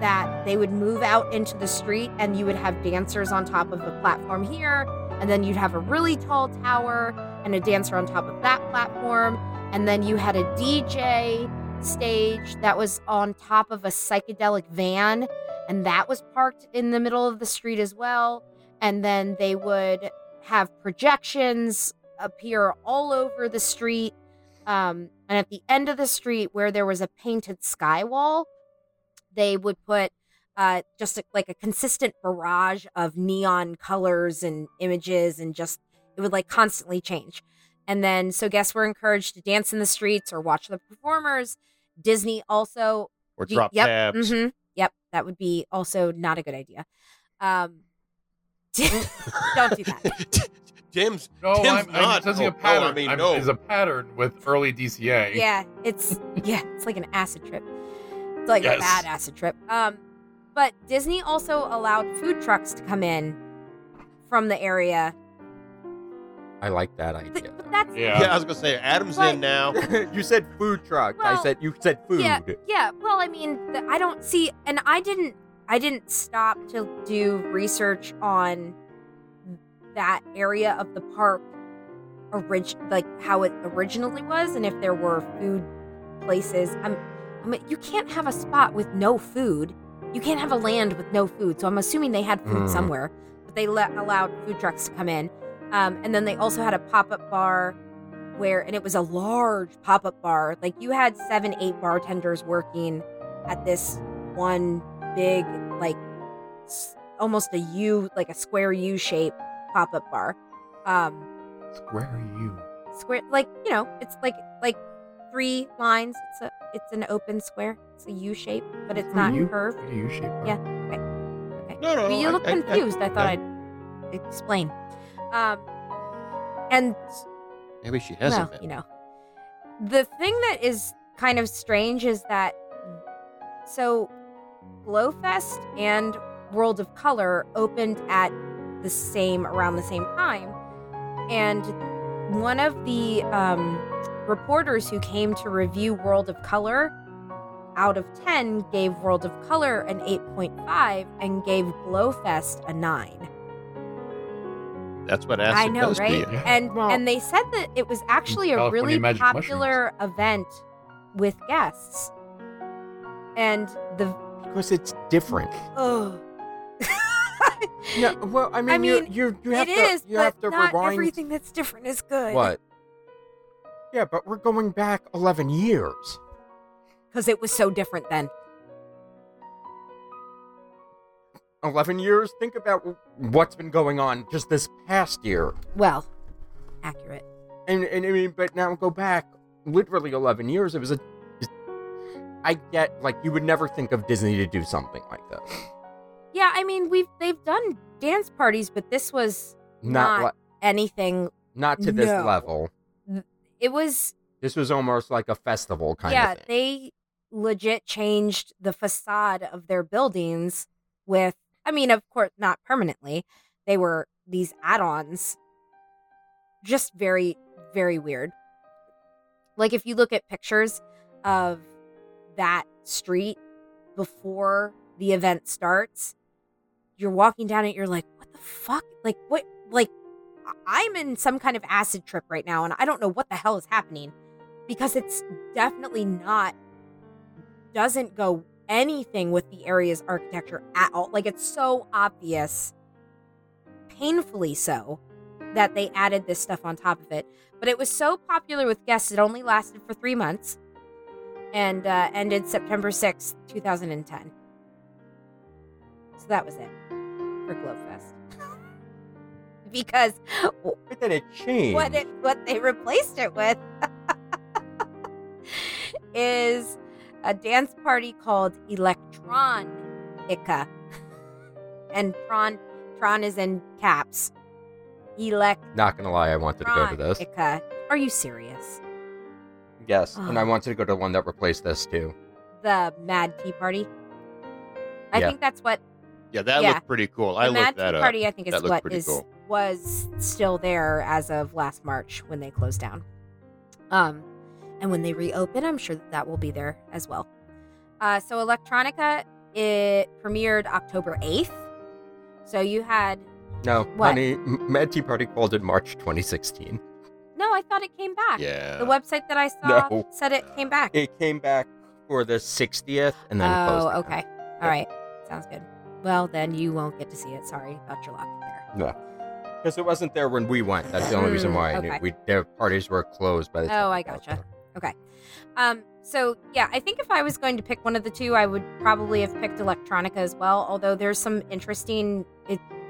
that they would move out into the street, and you would have dancers on top of the platform here, and then you'd have a really tall tower and a dancer on top of that platform, and then you had a DJ stage that was on top of a psychedelic van, and that was parked in the middle of the street as well. And then they would have projections appear all over the street. And at the end of the street, where there was a painted sky wall, they would put just a consistent barrage of neon colors and images, and just it would constantly change. And then so guests were encouraged to dance in the streets or watch the performers. Disney also... Or drop tabs. Mm-hmm, that would be also not a good idea. Don't do that. There's a pattern with early DCA. Yeah, it's like an acid trip. It's like a bad acid trip. But Disney also allowed food trucks to come in from the area. I like that idea. I was gonna say Adam's in now. You said food truck. Well, I said you said food. Yeah. Well, I mean, I don't see, and I didn't stop to do research on that area of the park, how it originally was, and if there were food places. You can't have a spot with no food. You can't have a land with no food. So I'm assuming they had food somewhere, but they allowed food trucks to come in. And then they also had a pop-up bar and it was a large pop-up bar. You had 7-8 bartenders working at this one big, almost a U, like a square U shape pop-up bar. Square U. Square, it's like three lines. It's an open square. It's a U shape, but it's not curved. A U shape. Yeah. Okay. No. You look confused. I thought I'd explain. And maybe she hasn't. Well, the thing that is kind of strange is that Glowfest and World of Color opened at around the same time, and one of the reporters who came to review World of Color out of 10 gave World of Color an 8.5 and gave Glowfest a 9. That's what acid I know, does right? Yeah. And they said that it was actually a really popular event with guests. And because it's different. Oh. No, well, I mean you have to not rewind. Everything that's different is good. What? Yeah, but we're going back 11 years. Because it was so different then. 11 years? Think about what's been going on just this past year. Well, accurate. And I mean, but now go back literally 11 years. It was I get, you would never think of Disney to do something like that. Yeah, I mean, they've done dance parties, but this was not anything. Not to this level. It was... This was almost like a festival kind of thing. Yeah, they legit changed the facade of their buildings with... I mean, of course, not permanently. They were these add-ons. Just very, very weird. If you look at pictures of that street before the event starts, you're walking down it, you're like, what the fuck? What? I'm in some kind of acid trip right now, and I don't know what the hell is happening, because it's definitely doesn't go anything with the area's architecture at all. It's so obvious. painfully so, that they added this stuff on top of it. But it was so popular with guests, it only lasted for 3 months and ended September 6th, 2010. So that was it for Glowfest. Because... What did it change? What they replaced it with is a dance party called Electronica. And Tron is in caps. Not gonna lie, I wanted to go to this. Are you serious? Yes, and I wanted to go to one that replaced this too. The Mad Tea Party? I think that's what... Yeah, that looked pretty cool. I looked that up. The Mad Tea Party, I think, is what was still there as of last March when they closed down. And when they reopen, I'm sure that will be there as well. So Electronica, it premiered October 8th. So you had... No, what? Honey, Mad Tea Party called it March 2016. No, I thought it came back. Yeah. The website that I saw said it came back. It came back for the 60th and then closed. Oh, okay. All right. Sounds good. Well, then you won't get to see it. Sorry about your luck there. No. Because it wasn't there when we went. That's the only reason why I knew. Their parties were closed by the time. Oh, I gotcha. Okay. So, yeah, I think if I was going to pick one of the two, I would probably have picked Electronica as well, although there's some interesting...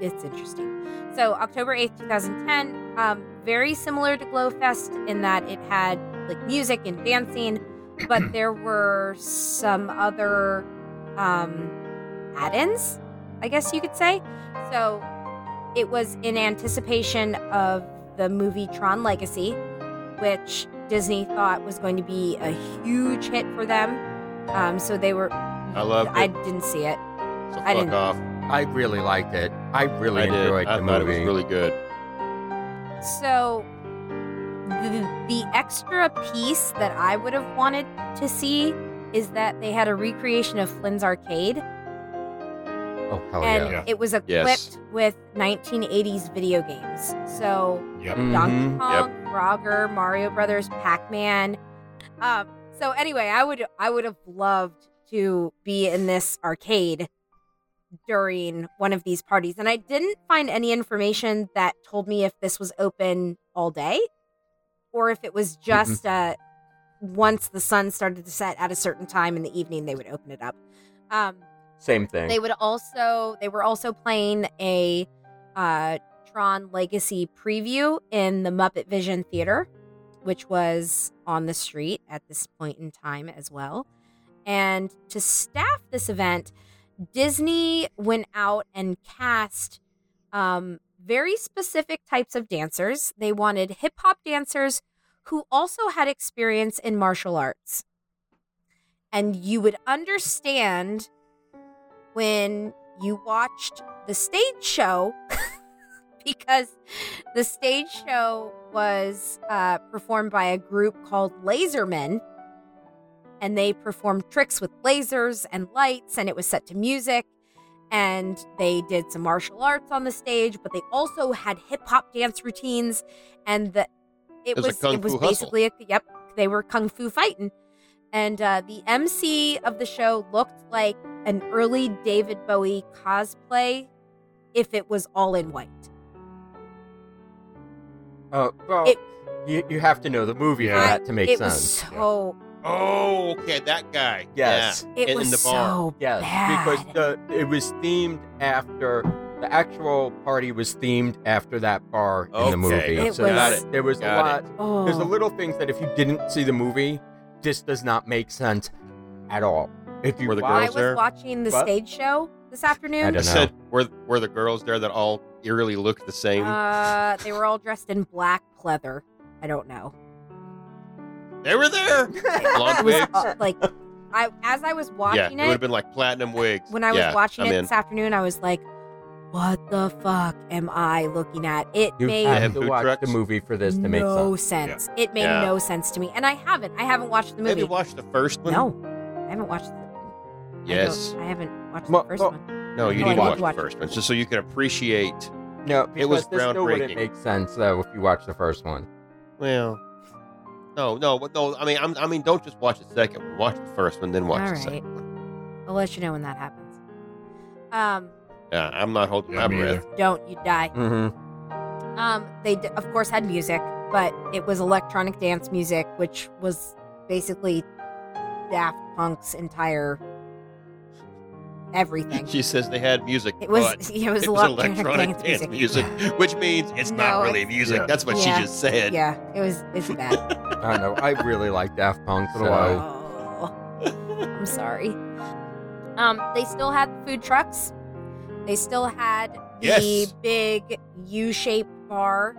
It's interesting. So October 8th, 2010, very similar to Glowfest in that it had like music and dancing, but there were some other add-ins, I guess you could say. So it was in anticipation of the movie Tron Legacy, which Disney thought was going to be a huge hit for them. So they were... I didn't see it. So fuck off. I really liked it. I really enjoyed the movie. I thought it was really good. So, the extra piece that I would have wanted to see is that they had a recreation of Flynn's Arcade. Oh, hell yeah. And it was equipped with 1980s video games. So, Donkey Kong, Frogger, Mario Brothers, Pac-Man. So, anyway, I would have loved to be in this arcade during one of these parties, and I didn't find any information that told me if this was open all day or if it was just once the sun started to set at a certain time in the evening they would open it up. Same thing. They were also playing a Tron Legacy preview in the Muppet Vision Theater, which was on the street at this point in time as well. And to staff this event, Disney went out and cast very specific types of dancers. They wanted hip-hop dancers who also had experience in martial arts. And you would understand when you watched the stage show because the stage show was performed by a group called Lasermen. And they performed tricks with lasers and lights, and it was set to music. And they did some martial arts on the stage, but they also had hip hop dance routines. And they were kung fu fighting. And the MC of the show looked like an early David Bowie cosplay, if it was all in white. You have to know the movie for that to make sense. Oh, okay, that guy. Yes. Yeah. It was in the bar. So bad. Because it was themed after... The actual party was themed after that bar in the movie. There's a little things that if you didn't see the movie, this does not make sense at all. If you were the girls there? I was watching the stage show this afternoon. I don't know. Were the girls there that all eerily looked the same? They were all dressed in black pleather. I don't know. They were there. Blonde wigs. As I was watching it would have been like platinum wigs. When I was watching it this afternoon, I was like, "What the fuck am I looking at?" You have to watch the movie for this to make sense. No sense. Yeah. It made no sense to me, and I haven't watched the movie. Have you watched the first one? No, I haven't watched. I haven't watched the first one. No, you need to watch the first one so you can appreciate. No, it was groundbreaking. It makes sense though if you watch the first one. Well. No. I mean, don't just watch the second one. Watch the first one, then watch the second one. I'll let you know when that happens. I'm not holding my breath. Don't you die. Mm-hmm. They, of course, had music, but it was electronic dance music, which was basically Daft Punk's entire everything. She says they had music, it was electronic dance music, which means it's not really music. Yeah. That's what she just said. Yeah, it's bad. I don't know. I really like Daft Punk. So. Oh, I'm sorry. They still had food trucks. They still had the big U-shaped bar,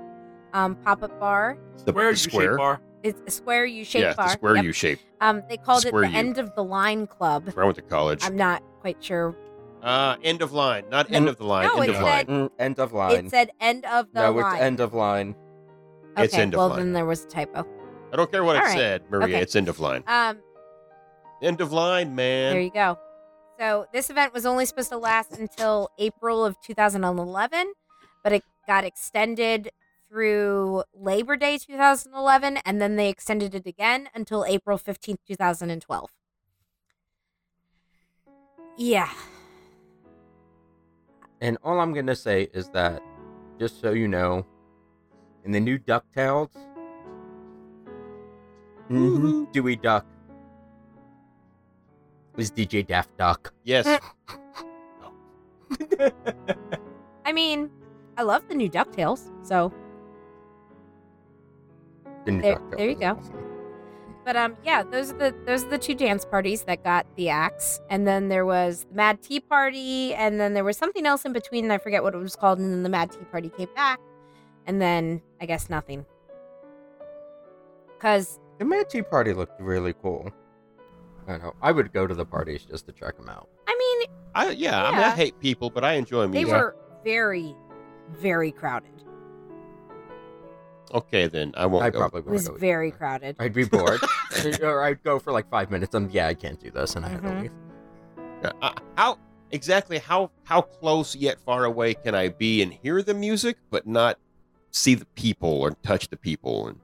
pop-up bar. It's a square U-shaped bar. Yeah, square U-shaped. They called it the End of the Line Club. Where I went to college. I'm not quite sure. End of line, not end of the line. No, end of line. It said end of the line. No, it's end of line. Okay, it's end of line. Well, then there was a typo. I don't care what it said, Maria. Okay. It's end of line. End of line, man. There you go. So this event was only supposed to last until April of 2011, but it got extended through Labor Day 2011, and then they extended it again until April 15th, 2012. Yeah. And all I'm going to say is that, just so you know, in the new DuckTales, Dewey Duck is DJ Daft Duck. Yes. I mean, I love the new DuckTales, so. The new DuckTales. There you go. But those are the two dance parties that got the axe, and then there was the Mad Tea Party, and then there was something else in between, and I forget what it was called. And then the Mad Tea Party came back, and then I guess nothing. Cause the Mad Tea Party looked really cool. I don't know. I would go to the parties just to check them out. I mean, I mean, I hate people, but I enjoy music. They were very, very crowded. Okay, then I won't. I probably wouldn't. It was very crowded. I'd be bored, or I'd go for like 5 minutes. I can't do this, and I had to leave. How close yet far away can I be and hear the music, but not see the people or touch the people and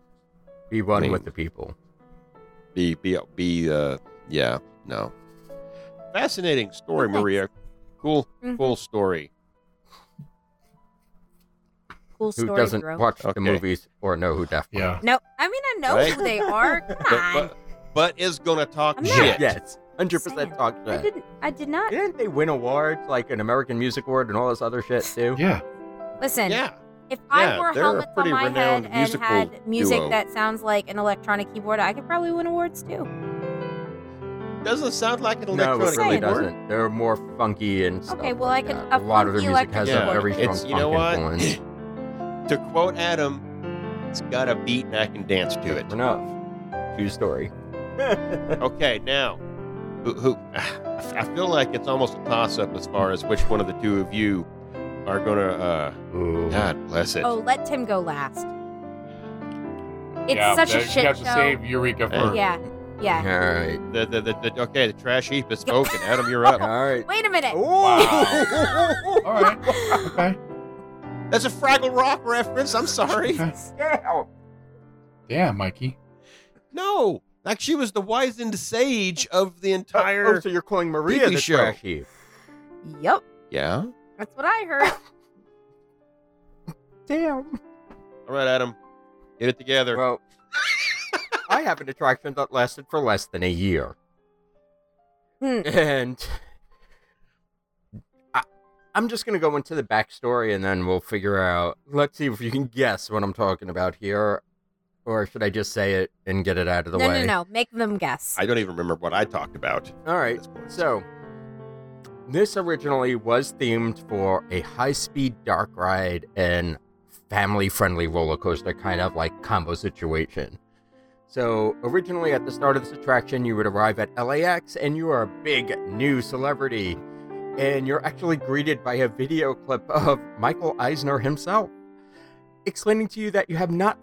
be one with the people? No. Fascinating story, Maria. Cool story. Cool story, who doesn't watch the movies or know who Daft Punk is? No, I mean, I know who they are. Come on. But is going to talk shit. Yes, 100% talk shit. I did not. Didn't they win awards, like an American Music Award and all this other shit, too? Yeah. Listen, if I wore helmets on my head and had music that sounds like an electronic keyboard, I could probably win awards, too. Doesn't sound like an electronic keyboard. No, it really doesn't. They're more funky and stuff. Okay, well, a lot of the music has a very strong funk influence. To quote Adam, it's got a beat and I can dance to it. Enough. True story. Okay, now, I feel like it's almost a toss-up as far as which one of the two of you are going to, God bless it. Oh, let Tim go last. It's such a shit show. You have to save Eureka first. Yeah. All right. The trash heap is spoken. Adam, you're up. All right. Wait a minute. Wow. All right. Okay. That's a Fraggle Rock reference. I'm sorry. Damn, Mikey. No. Like, she was the wizened sage of the entire so you're calling Maria the show. Trash heap. Yep. Yeah? That's what I heard. Damn. All right, Adam. Get it together. Well, I have an attraction that lasted for less than a year. And I'm just going to go into the backstory and then we'll figure out. Let's see if you can guess what I'm talking about here. Or should I just say it and get it out of the way? No. Make them guess. I don't even remember what I talked about. All right. So this originally was themed for a high-speed dark ride and family-friendly roller coaster kind of like combo situation. So originally at the start of this attraction, you would arrive at LAX and you are a big new celebrity. And you're actually greeted by a video clip of Michael Eisner himself, explaining to you that you have not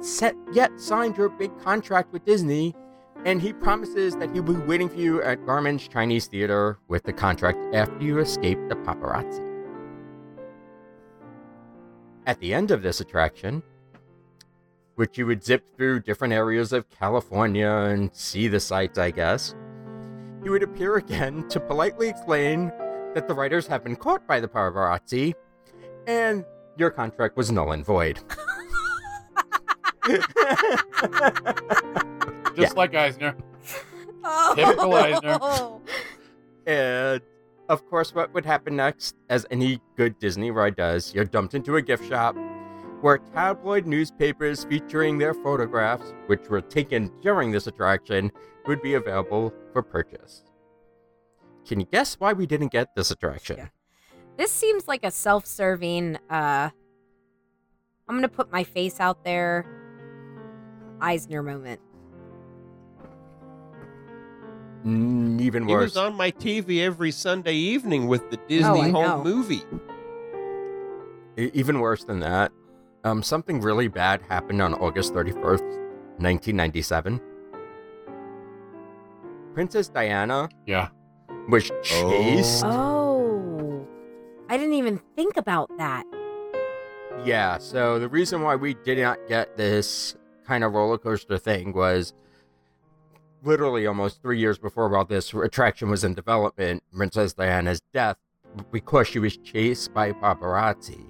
yet signed your big contract with Disney, and he promises that he'll be waiting for you at Garmin's Chinese Theater with the contract after you escape the paparazzi. At the end of this attraction, which you would zip through different areas of California and see the sights, I guess, you would appear again to politely explain that the writers have been caught by the paparazzi, and your contract was null and void. Like Eisner. Oh. Typical Eisner. And, of course, what would happen next, as any good Disney ride does, you're dumped into a gift shop where tabloid newspapers featuring their photographs, which were taken during this attraction, would be available for purchase. Can you guess why we didn't get this attraction? Yeah. This seems like a self-serving, I'm going to put my face out there, Eisner moment. Even worse. It was on my TV every Sunday evening with the Disney Home Movie. Even worse than that, something really bad happened on August 31st, 1997. Princess Diana was chased. Oh, I didn't even think about that. Yeah, so the reason why we did not get this kind of roller coaster thing was literally almost 3 years before all this attraction was in development, Princess Diana's death, because she was chased by paparazzi,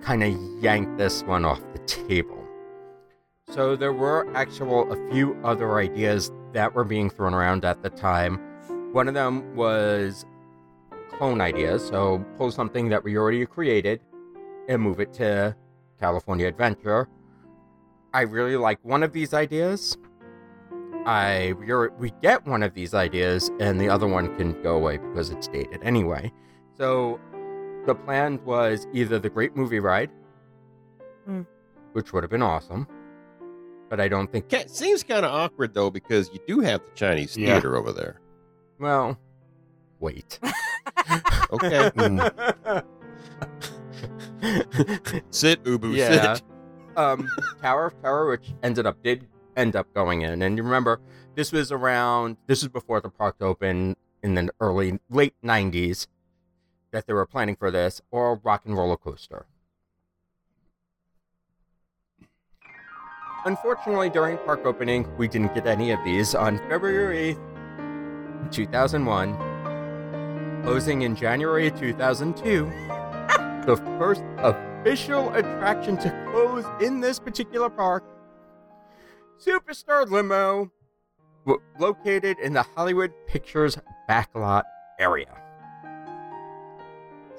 kind of yanked this one off the table. So there were a few other ideas that were being thrown around at the time. One of them was clone ideas, so pull something that we already created and move it to California Adventure. I really like one of these ideas. We get one of these ideas, and the other one can go away because it's dated anyway. So the plan was either the Great Movie Ride, which would have been awesome, but I don't think... It seems kind of awkward, though, because you do have the Chinese theater over there. Well, wait. Okay. Sit, Ubu, sit. Tower of Terror, which did end up going in. And you remember, this was before the park opened in the late 90s that they were planning for this, or Rock and Roller Coaster. Unfortunately, during park opening, we didn't get any of these. On February 8th, 2001, closing in January 2002, the first official attraction to close in this particular park, Superstar Limo, located in the Hollywood Pictures Backlot area.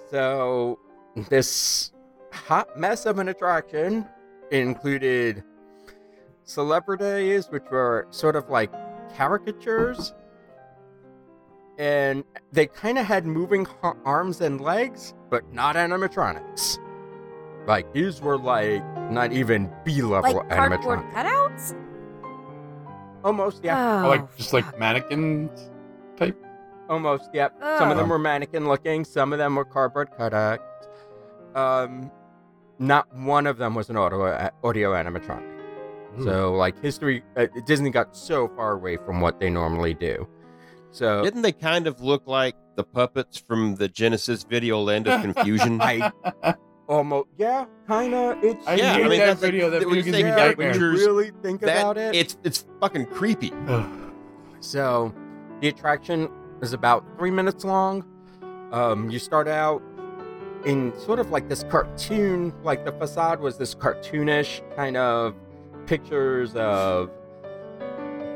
So, this hot mess of an attraction included celebrities, which were sort of like caricatures, and they kind of had moving arms and legs, but not animatronics. Like, these were like not even B-level animatronics. Like cardboard cutouts? Almost, yeah. Oh, like mannequin type? Almost, yep. Oh. Some of them were mannequin looking. Some of them were cardboard cutouts. Not one of them was an audio animatronic. So, like, Disney got so far away from what they normally do. So didn't they kind of look like the puppets from the Genesis video Land of Confusion? Almost, yeah, kind of. I mean, that video that we can really think about it. It's fucking creepy. So, the attraction is about 3 minutes long. You start out in sort of like this cartoon, like the facade was this cartoonish kind of pictures of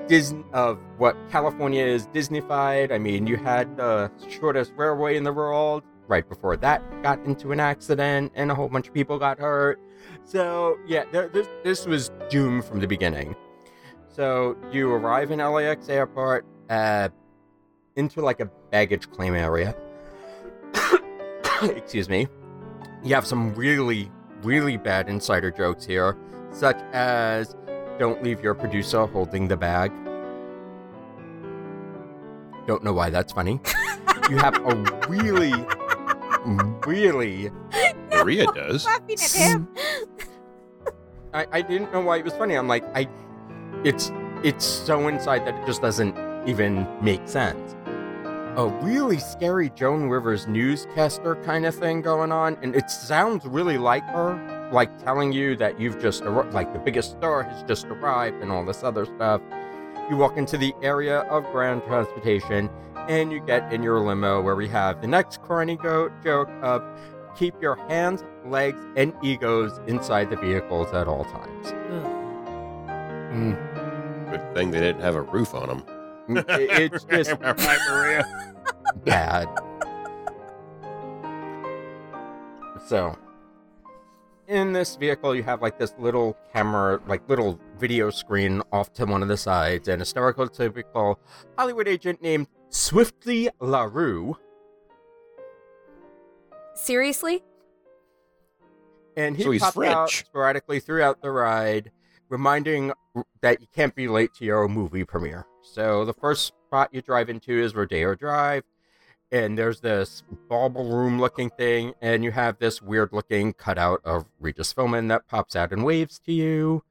Disney, of what California is Disneyfied. I mean, you had the shortest railway in the world. Right before that got into an accident and a whole bunch of people got hurt. So, yeah, this was doomed from the beginning. So you arrive in LAX airport into like a baggage claim area. Excuse me. You have some really, really bad insider jokes here, such as don't leave your producer holding the bag. Don't know why that's funny. You have a really... Really? No, Maria does. Laughing at him. I didn't know why it was funny. I'm like, it's so inside that it just doesn't even make sense. A really scary Joan Rivers newscaster kind of thing going on, and it sounds really like her, like telling you that you've just arrived, like the biggest star has just arrived and all this other stuff. You walk into the area of ground transportation, and you get in your limo, where we have the next corny joke of keep your hands, legs, and egos inside the vehicles at all times. Good thing they didn't have a roof on them. It's just bad. So, in this vehicle, you have like this little camera, like little video screen off to one of the sides, and a stereotypical Hollywood agent named Swiftly LaRue. Seriously? And he popped out sporadically throughout the ride, reminding that you can't be late to your movie premiere. So the first spot you drive into is Rodeo Drive, and there's this ballroom-looking thing, and you have this weird-looking cutout of Regis Philbin that pops out and waves to you.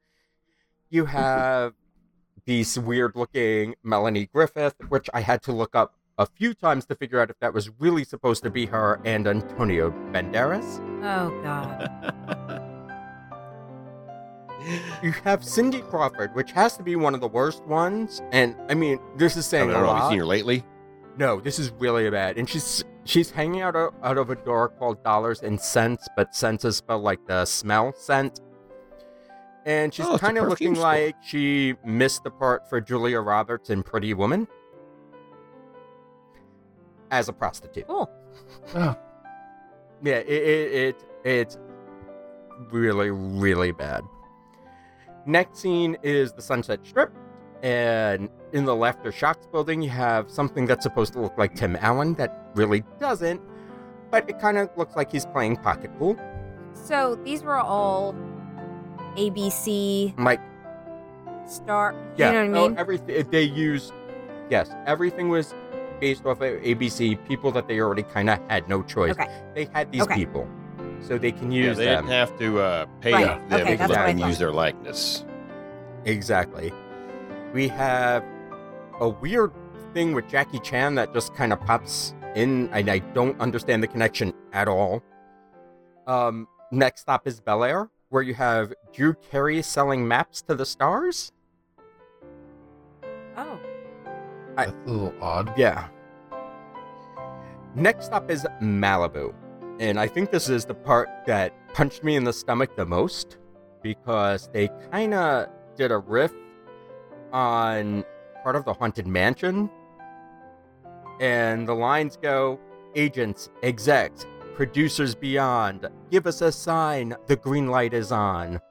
You have these weird-looking Melanie Griffith, which I had to look up a few times to figure out if that was really supposed to be her, and Antonio Banderas. Oh, God. You have Cindy Crawford, which has to be one of the worst ones, and, I mean, this is saying a lot. Have you seen her lately? No, this is really bad. And she's hanging out of a door called Dollars and Cents, but cents is spelled like the smell scent. And she's kind of looking like she missed the part for Julia Roberts in Pretty Woman as a prostitute. Oh. Yeah, it's really, really bad. Next scene is the Sunset Strip. And in the Laughter Shocks building, you have something that's supposed to look like Tim Allen that really doesn't, but it kind of looks like he's playing pocket pool. So these were all ABC, like Star. Yeah, you know what I mean? Everything they used. Yes, everything was based off of ABC people that they already kind of had no choice. Okay. They had these people, so they can use them. They didn't have to pay them because they can use their likeness. Exactly. We have a weird thing with Jackie Chan that just kind of pops in, and I don't understand the connection at all. Next stop is Bel Air, where you have Drew Carey selling maps to the stars. Oh. That's a little odd. Yeah. Next up is Malibu. And I think this is the part that punched me in the stomach the most, because they kind of did a riff on part of the Haunted Mansion, and the lines go, agents, execs, producers beyond, give us a sign, the green light is on.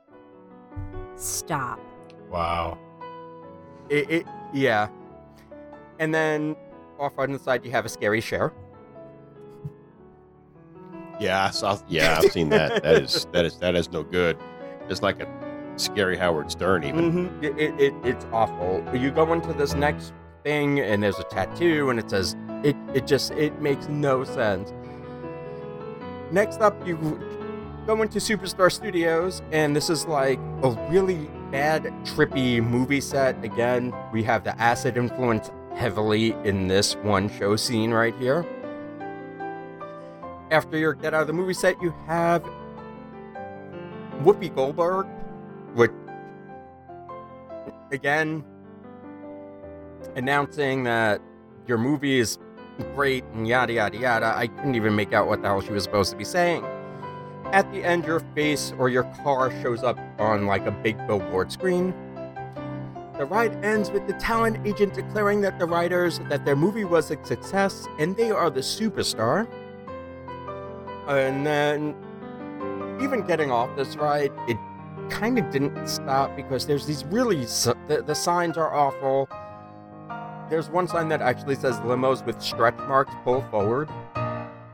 Stop. Wow. Yeah. And then off on the side you have a scary Cher. I've seen that. that is no good. It's like a scary Howard Stern, even. Mm-hmm. It's awful. You go into this next thing, and there's a tattoo, and it says, it makes no sense. Next up, you go into Superstar Studios, and this is like a really bad, trippy movie set. Again, we have the acid influence heavily in this one show scene right here. After you get out of the movie set, you have Whoopi Goldberg, which, again, announcing that your movie is great and yada, yada, yada. I couldn't even make out what the hell she was supposed to be saying. At the end, your face or your car shows up on like a big billboard screen. The ride ends with the talent agent declaring that the writers, that their movie was a success and they are the superstar. And then, even getting off this ride, it kind of didn't stop, because there's these really the signs are awful. There's one sign that actually says limos with stretch marks pull forward.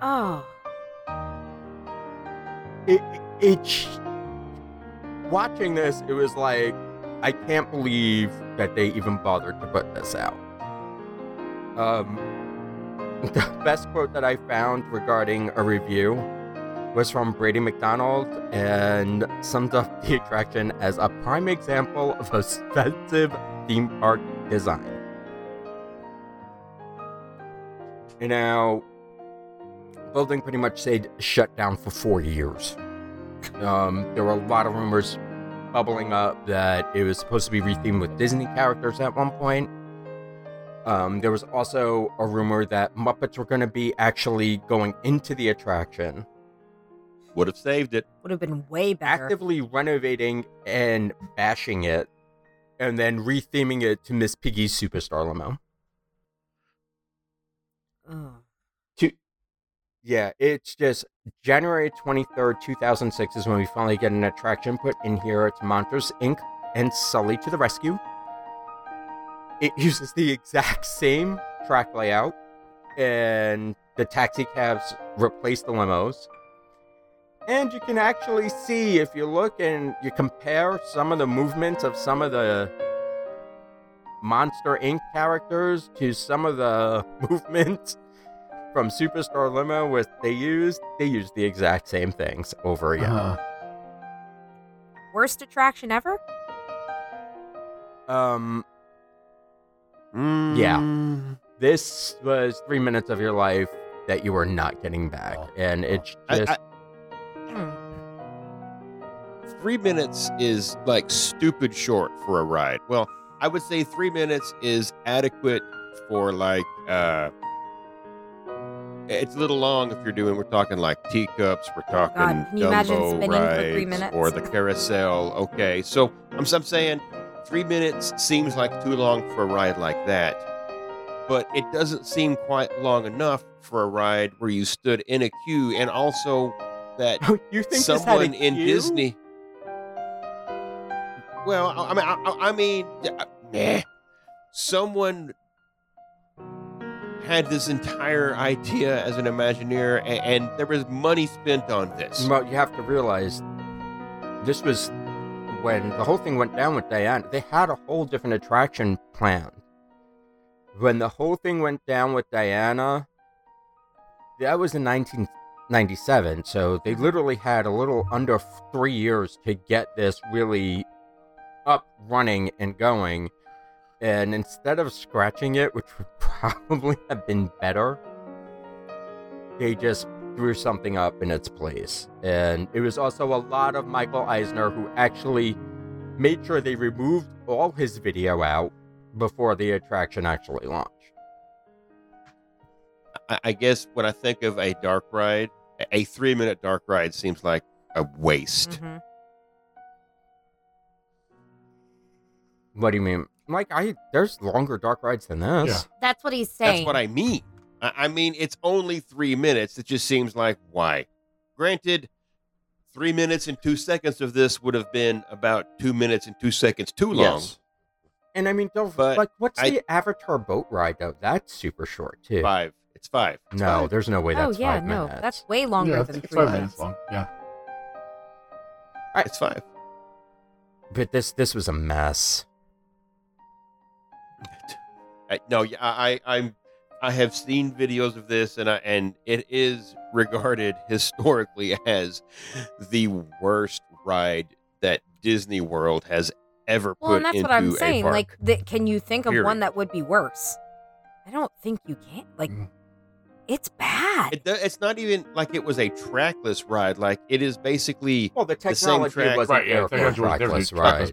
Oh. Watching this, it was like, I can't believe that they even bothered to put this out. The best quote that I found regarding a review was from Brady McDonald, and summed up the attraction as a prime example of offensive theme park design. And now, building pretty much stayed shut down for 4 years. There were a lot of rumors bubbling up that it was supposed to be rethemed with Disney characters at one point. There was also a rumor that Muppets were going to be actually going into the attraction. Would have saved it. Would have been way better. Actively renovating and bashing it, and then retheming it to Miss Piggy's Superstar Limo. Oh. Yeah, it's just January 23rd, 2006 is when we finally get an attraction put in here. It's Monsters, Inc. and Sully to the Rescue. It uses the exact same track layout, and the taxi cabs replace the limos. And you can actually see, if you look and you compare some of the movements of some of the Monster, Inc. characters to some of the movements from Superstar Limo, which they used the exact same things over again. Worst attraction ever? Yeah. This was 3 minutes of your life that you were not getting back. And it's just... 3 minutes is, like, stupid short for a ride. Well, I would say 3 minutes is adequate for, like... it's a little long if you're doing... We're talking, like, teacups. We're talking Dumbo rides or the carousel. Okay, so I'm saying... 3 minutes seems like too long for a ride like that, but it doesn't seem quite long enough for a ride where you stood in a queue, and also that you think someone in Disney... Well, I mean, someone had this entire idea as an Imagineer, and there was money spent on this. Well, you have to realize this was... when the whole thing went down with Diana, they had a whole different attraction planned. When the whole thing went down with Diana, that was in 1997, so they literally had a little under 3 years to get this really up, running, and going. And instead of scratching it, which would probably have been better, they just threw something up in its place. And it was also a lot of Michael Eisner, who actually made sure they removed all his video out before the attraction actually launched. I guess when I think of a dark ride, a 3 minute dark ride seems like a waste. Mm-hmm. What do you mean? Like, there's longer dark rides than this. Yeah. That's what he's saying. That's what I mean. I mean, it's only 3 minutes. It just seems like, why? Granted, 3 minutes and 2 seconds of this would have been about 2 minutes and 2 seconds too long. Yes. And I mean, what's the Avatar boat ride, though? That's super short, too. Five. It's five. There's no way that's 5 minutes. No, that's way longer than 3 minutes. 5 minutes long, yeah. All right, it's five. But this was a mess. I have seen videos of this, and it is regarded historically as the worst ride that Disney World has ever put into a park. Well, and that's what I'm saying. Like, can you think of one that would be worse? I don't think you can. Like, it's bad. It's not even like it was a trackless ride. Like, it is basically the same track. Wasn't there for trackless ride.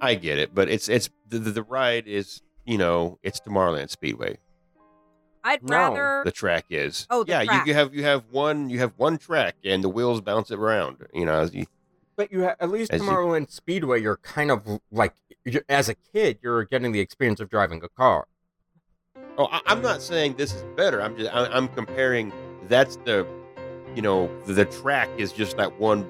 I get it, but it's the ride is... You know, it's Tomorrowland Speedway. I'd rather the track is. Oh, the track. You have one track, and the wheels bounce it around. You know, at least Tomorrowland Speedway, you're kind of like, as a kid, you're getting the experience of driving a car. Oh, I'm not saying this is better. I'm comparing. That's the track is just that one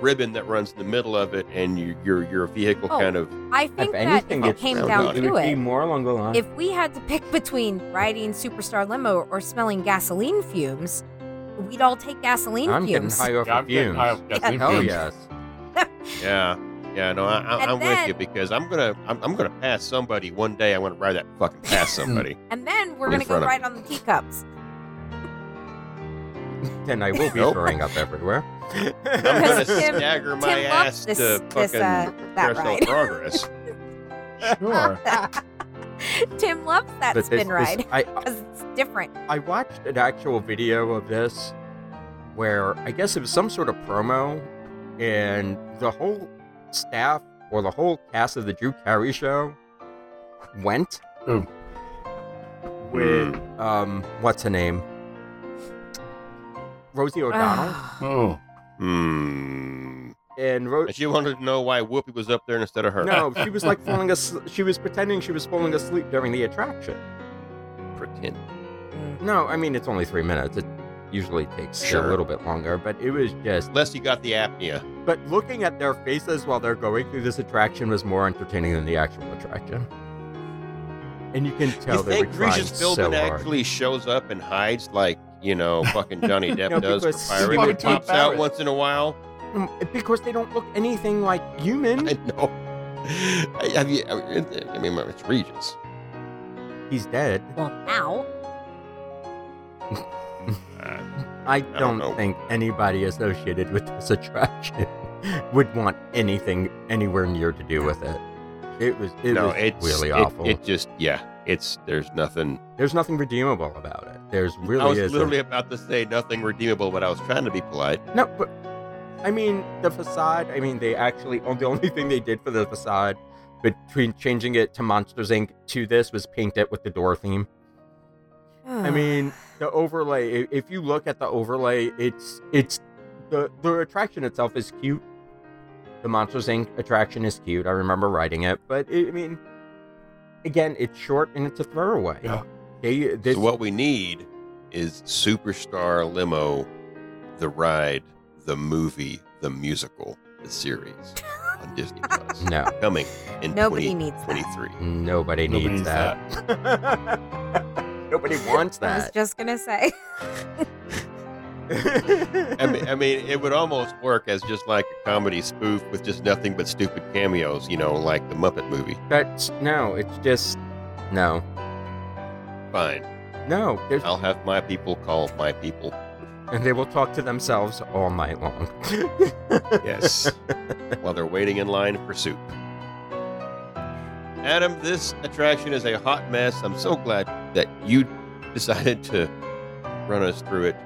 ribbon that runs in the middle of it, and your vehicle kind of... I think that if it came down to it, more along the line. If we had to pick between riding Superstar Limo or smelling gasoline fumes, we'd all take gasoline fumes. I'm getting high off gasoline fumes. Yes. Yeah. No, I'm with you, because I'm gonna pass somebody one day. I want to ride that fucking past somebody. And then we're gonna go ride on the teacups. And I will be throwing up everywhere. I'm going to stagger my ass to fucking Carousel Progress. Sure. Tim loves that spin ride because it's different. I watched an actual video of this where I guess it was some sort of promo, and the whole staff or the whole cast of the Drew Carey show went with what's her name? Rosie O'Donnell. And she wanted to know why Whoopi was up there instead of her. No, she was like falling asleep. She was pretending she was falling asleep during the attraction. Pretend. No, I mean, it's only 3 minutes. It usually takes a little bit longer, but it was just... Unless you got the apnea. But looking at their faces while they're going through this attraction was more entertaining than the actual attraction. And you can tell they were trying so hard. You think Regis Philbin actually shows up and hides like, you know, fucking Johnny Depp does for firing and pops out once in a while? Because they don't look anything like human. I know. I mean, it's Regis. He's dead. Well, now... I don't think anybody associated with this attraction would want anything anywhere near to do with it. It was really awful. There's nothing redeemable about it. I was literally about to say nothing redeemable, but I was trying to be polite. No, but I mean the facade. I mean the only thing they did for the facade between changing it to Monsters, Inc. to this was paint it with the door theme. I mean, the overlay, if you look at the overlay, it's the attraction itself is cute. The Monsters, Inc. attraction is cute. I remember riding it, but again, it's short and it's a throwaway. Yeah. So what we need is Superstar Limo, the ride, the movie, the musical, the series on Disney Plus. No. Coming in 2023. Nobody needs that. Nobody wants that. I was just going to say. I mean, it would almost work as just like a comedy spoof with just nothing but stupid cameos, you know, like the Muppet movie. No. Fine. No. I'll have my people call my people. And they will talk to themselves all night long. Yes. While they're waiting in line for soup. Adam, this attraction is a hot mess. I'm so glad that you decided to run us through it.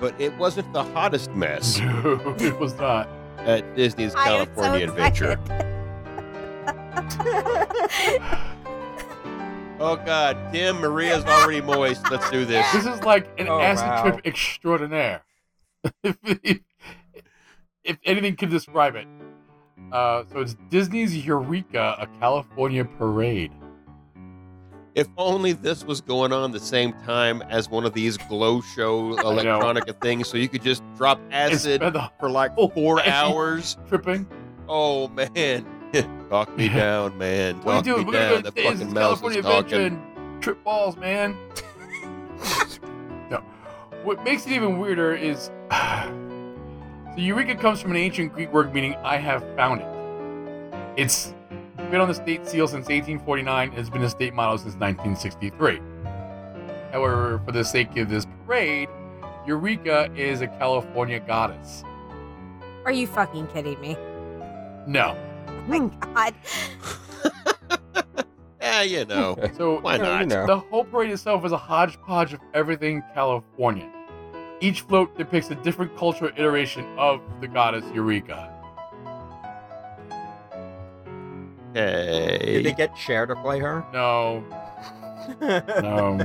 But it wasn't the hottest mess. No, it was not. At Disney's California Adventure. Oh, God. Tim, Maria's already moist. Let's do this. This is like an acid trip extraordinaire. If anything can describe it. So it's Disney's Eureka, a California parade. If only this was going on the same time as one of these glow show electronica things, so you could just drop acid for like 4 hours. Tripping. Oh, man. Talk me down, man. Talk me down. The fucking mouse is talking. Trip balls, man. No. What makes it even weirder is... So Eureka comes from an ancient Greek word meaning I have found it. It's been on the state seal since 1849 and it's been a state motto since 1963. However, for the sake of this parade, Eureka is a California goddess. Are you fucking kidding me? No. Oh my God. You know. So why not? You know. The whole parade itself is a hodgepodge of everything Californian. Each float depicts a different cultural iteration of the goddess Eureka. Hey. Did they get Cher to play her? No. No.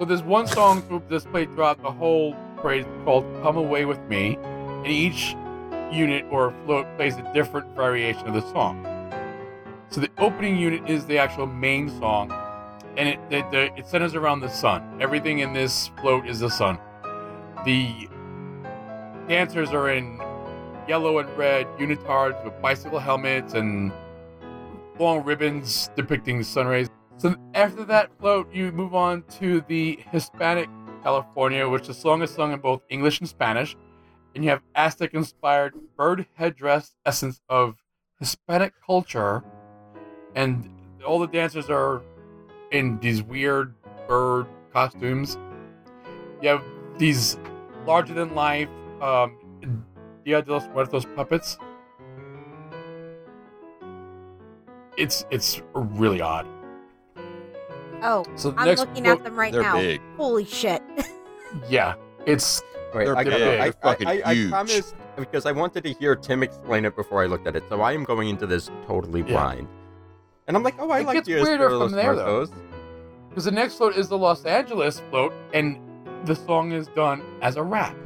So there's one song that's played throughout the whole parade called Come Away With Me, and each unit or float plays a different variation of the song. So the opening unit is the actual main song, and it centers around the sun. Everything in this float is the sun. The dancers are in yellow and red unitards with bicycle helmets and long ribbons depicting sun rays. So after that float, you move on to the Hispanic California, which the song is sung in both English and Spanish. And you have Aztec-inspired bird headdress essence of Hispanic culture. And all the dancers are in these weird bird costumes. You have these larger-than-life Dia de los Muertos puppets. It's really odd. Oh, so I'm looking at them right now. Big. Holy shit. Yeah, it's... Wait, they're fucking huge. I promised, because I wanted to hear Tim explain it before I looked at it, so I am going into this totally blind. And I'm like, oh, I like the Aerobics Marcos. Because the next float is the Los Angeles float, and the song is done as a rap.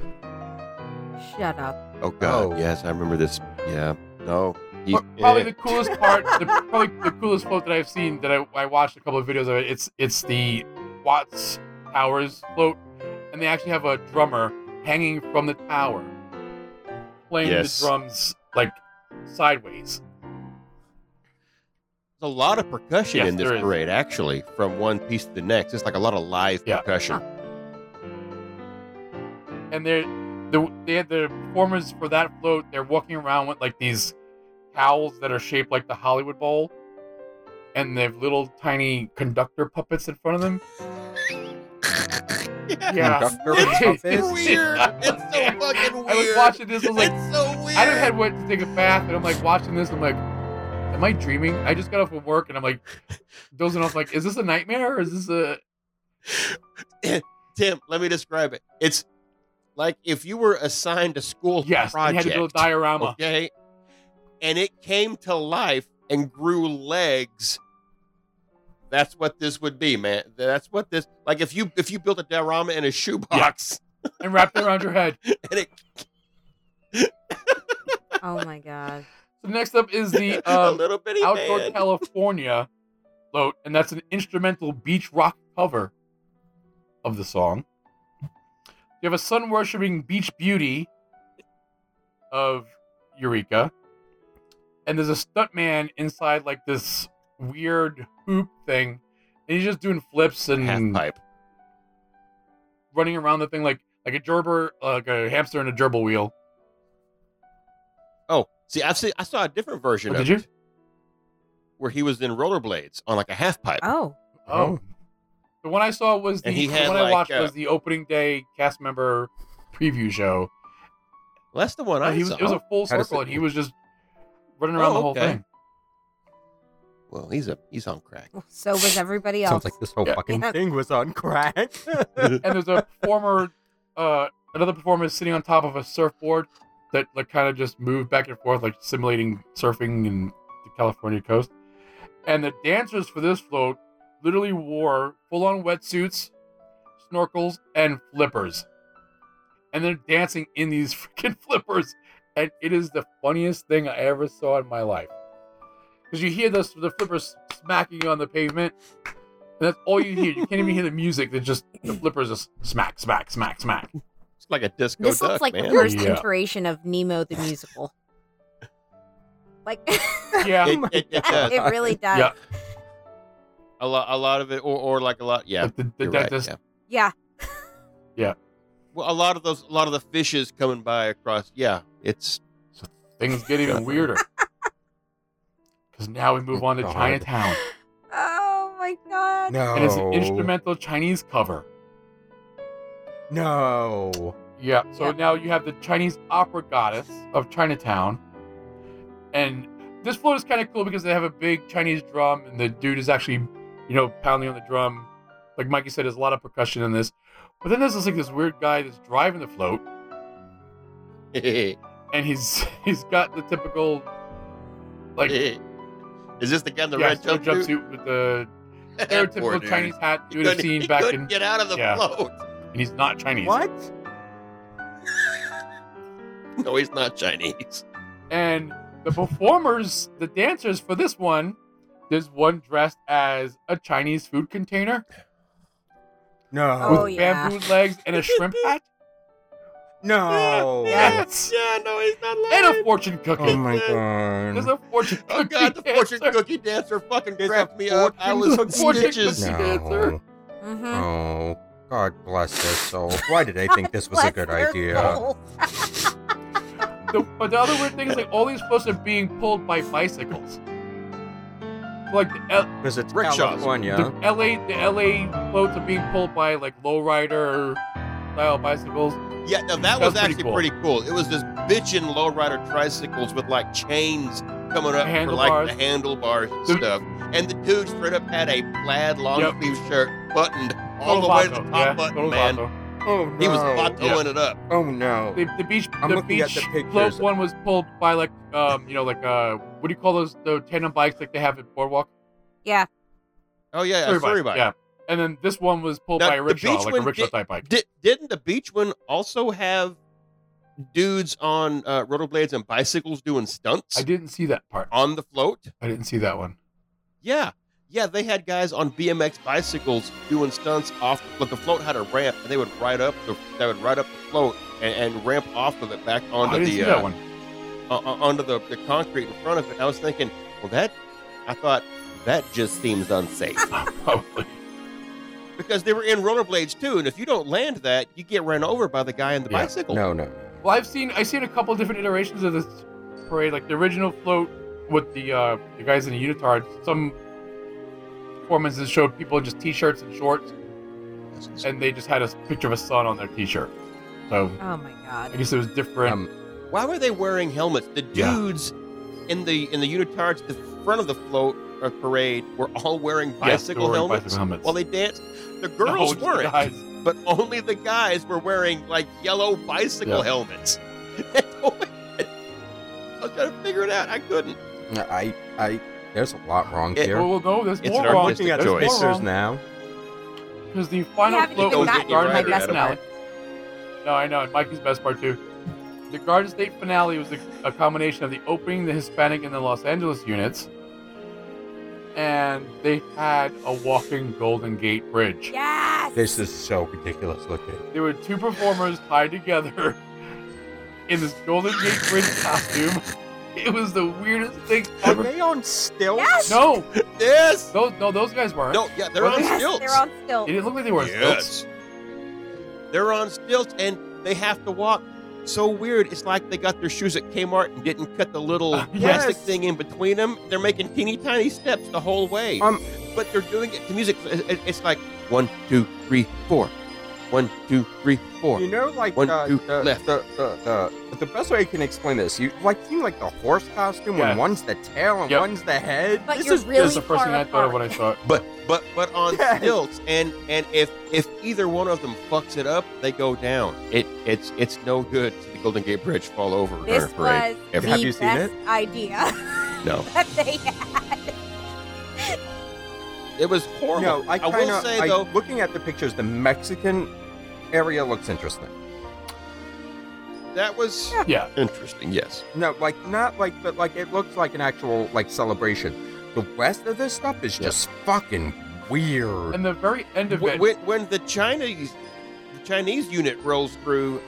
Shut up. Oh, God, yes, I remember this. Yeah. No. Probably the coolest part, probably the coolest float that I've seen, that I watched a couple of videos of it, it's the Watts Towers float, and they actually have a drummer hanging from the tower, playing the drums, like, sideways. There's a lot of percussion in this parade, actually, from one piece to the next. It's like a lot of live percussion. And they had the performers for that float. They're walking around with, like, these cowls that are shaped like the Hollywood Bowl, and they have little tiny conductor puppets in front of them. Conductor puppets? It's weird. It's so fucking weird. I was watching this, I was like, it's so weird. I had went to take a bath, and I'm like watching this, I'm like, am I dreaming? I just got off of work, and I'm like dozing off, like, is this a nightmare, or is this a... Tim, let me describe it. It's like if you were assigned a school project. You had to build a diorama. Okay? And it came to life and grew legs. That's what this would be, man. That's what this... Like, if you built a diorama in a shoebox... Yeah. And wrapped it around your head. And it... Oh, my God. So next up is the Outdoor man. California float, and that's an instrumental beach rock cover of the song. You have a sun-worshipping beach beauty of Eureka. And there's a stuntman inside, like, this weird hoop thing. And he's just doing flips and... half-pipe. Running around the thing like a gerbil, like a hamster in a gerbil wheel. Oh, see, I saw a different version of it. Where he was in rollerblades on, like, a half-pipe. Oh. The one I saw was was the opening day cast member preview show. Well, that's the one I saw. It was a full circle, and he was just... running around the whole thing. Well, he's on crack. So was everybody else. Sounds like this whole fucking thing was on crack. And there's a performer, another performer is sitting on top of a surfboard that, like, kind of just moved back and forth, like simulating surfing in the California coast. And the dancers for this float literally wore full-on wetsuits, snorkels, and flippers. And they're dancing in these freaking flippers. And it is the funniest thing I ever saw in my life. Because you hear the flippers smacking on the pavement, and that's all you hear. You can't even hear the music. They're just, the flippers just smack, smack, smack, smack. It's like a disco duck, man. This looks like the first iteration of Nemo the Musical. Like, it does. It really does. Yeah. A lot of it, or like a lot, the dentist. Right, yeah. Well, a lot of the fishes coming by across. Yeah, so things get even weirder because now we move on to Chinatown. Oh my God! No, and it's an instrumental Chinese cover. No. Yeah. So now you have the Chinese opera goddess of Chinatown, and this float is kind of cool because they have a big Chinese drum, and the dude is actually, pounding on the drum. Like Mikey said, there's a lot of percussion in this. But then there's this weird guy that's driving the float, and he's got the typical, like, is this the guy in the red jumpsuit with the stereotypical Chinese hat you would have seen back in? Get out of the float! And he's not Chinese. What? No, he's not Chinese. And the performers, the dancers for this one, there's one dressed as a Chinese food container. No. With bamboo legs and a shrimp hat? No. Yes. Yeah, no, he's not lying. And a fortune cookie. Oh, my God. There's a fortune cookie dancer. Oh, God, the fortune cookie dancer fucking cracked me up. I was stitches. Dancer. Mm-hmm. Oh, God bless their soul. Why did they think this was a good idea? But the other weird thing is, like, all these folks are being pulled by bicycles. Like because it's rickshaws. The LA floats are being pulled by, like, lowrider style bicycles. Yeah, no, that was actually pretty cool. It was this bitchin' lowrider tricycles with, like, chains coming up for, like, the handlebars and stuff. And the dude straight up had a plaid long sleeve shirt buttoned all the way to the top button, man. Oh no! He was bottoing it up. Oh no! The beach, float one was pulled by, like, what do you call those? The tandem bikes like they have at Boardwalk. Yeah. Oh, yeah. Furry bike. Yeah. And then this one was pulled by a rickshaw, like a rickshaw type bike. Didn't the beach one also have dudes on rollerblades and bicycles doing stunts? I didn't see that part. On the float? I didn't see that one. Yeah. Yeah, they had guys on BMX bicycles doing stunts off, but the float had a ramp, and they would ride up the float and ramp off of it back onto onto the concrete in front of it. And I was thinking, that just seems unsafe. Probably. Because they were in rollerblades too, and if you don't land that, you get ran over by the guy in the bicycle. No. Well, I've seen a couple different iterations of this parade, like the original float with the guys in the unitards. Some performances showed people in just T-shirts and shorts, and they just had a picture of a sun on their T-shirt. So, oh my god! I guess it was different. Why were they wearing helmets? The dudes in the unitards, the front of the float or parade, were all wearing bicycle helmets while they danced. The girls weren't, but only the guys were wearing like yellow bicycle helmets. I was trying to figure it out. I couldn't. There's a lot wrong here. Well, no, there's more wrong. Looking at the pictures now. Because the final float was the Garden State finale. No, I know. And Mikey's best part, too. The Garden State finale was a combination of the opening, the Hispanic, and the Los Angeles units. And they had a walking Golden Gate Bridge. Yes! This is so ridiculous looking. There were two performers tied together in this Golden Gate Bridge costume. It was the weirdest thing ever. Were they on stilts? Yes. No. Yes. No, those guys weren't. No, yeah, they're on stilts. They're on stilts. It didn't look like they were on stilts. They're on stilts, and they have to walk. So weird. It's like they got their shoes at Kmart and didn't cut the little plastic thing in between them. They're making teeny tiny steps the whole way. But they're doing it to music. It's like 1, 2, 3, 4. 1, 2, 3, 4. You know, like one, two, left. The best way I can explain this, you seem like the horse costume when one's the tail and one's the head. But this is really the first thing I thought of when I saw it. But on stilts, and if either one of them fucks it up, they go down. It's no good to the Golden Gate Bridge fall over. This was the best idea. No. That they had. It was horrible. No, I will say, though, looking at the pictures, the Mexican area looks interesting. That was interesting, yes. No, but it looks like an actual celebration. The rest of this stuff is just fucking weird. And the very end of it, when the Chinese unit rolls through,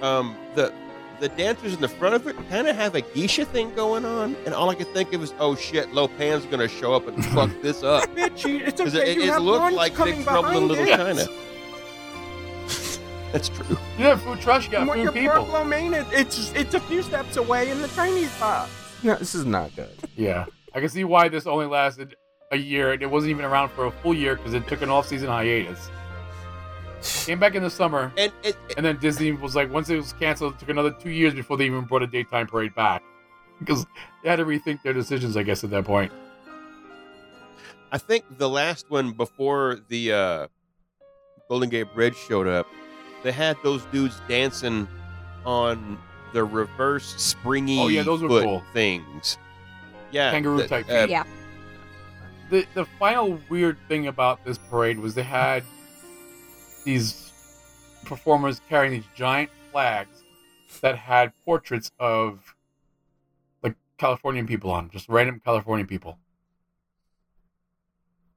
the dancers in the front of it kind of have a geisha thing going on, and all I could think of is, oh shit, Lopan's gonna show up and fuck this up. Bitchy, it's okay. It looked like Big Trouble in Little China. That's true. You have food trash, you got food people. When you're Purple Maine, it's a few steps away in the Chinese box. No, this is not good. Yeah. I can see why this only lasted a year, and it wasn't even around for a full year because it took an off-season hiatus. Came back in the summer, and then Disney was like, once it was canceled, it took another 2 years before they even brought a daytime parade back. Because they had to rethink their decisions, I guess, at that point. I think the last one before the Golden Gate Bridge showed up, they had those dudes dancing on the reverse springy those were cool things. Yeah, kangaroo type. Yeah. The final weird thing about this parade was they had these performers carrying these giant flags that had portraits of like Californian people on them, just random Californian people.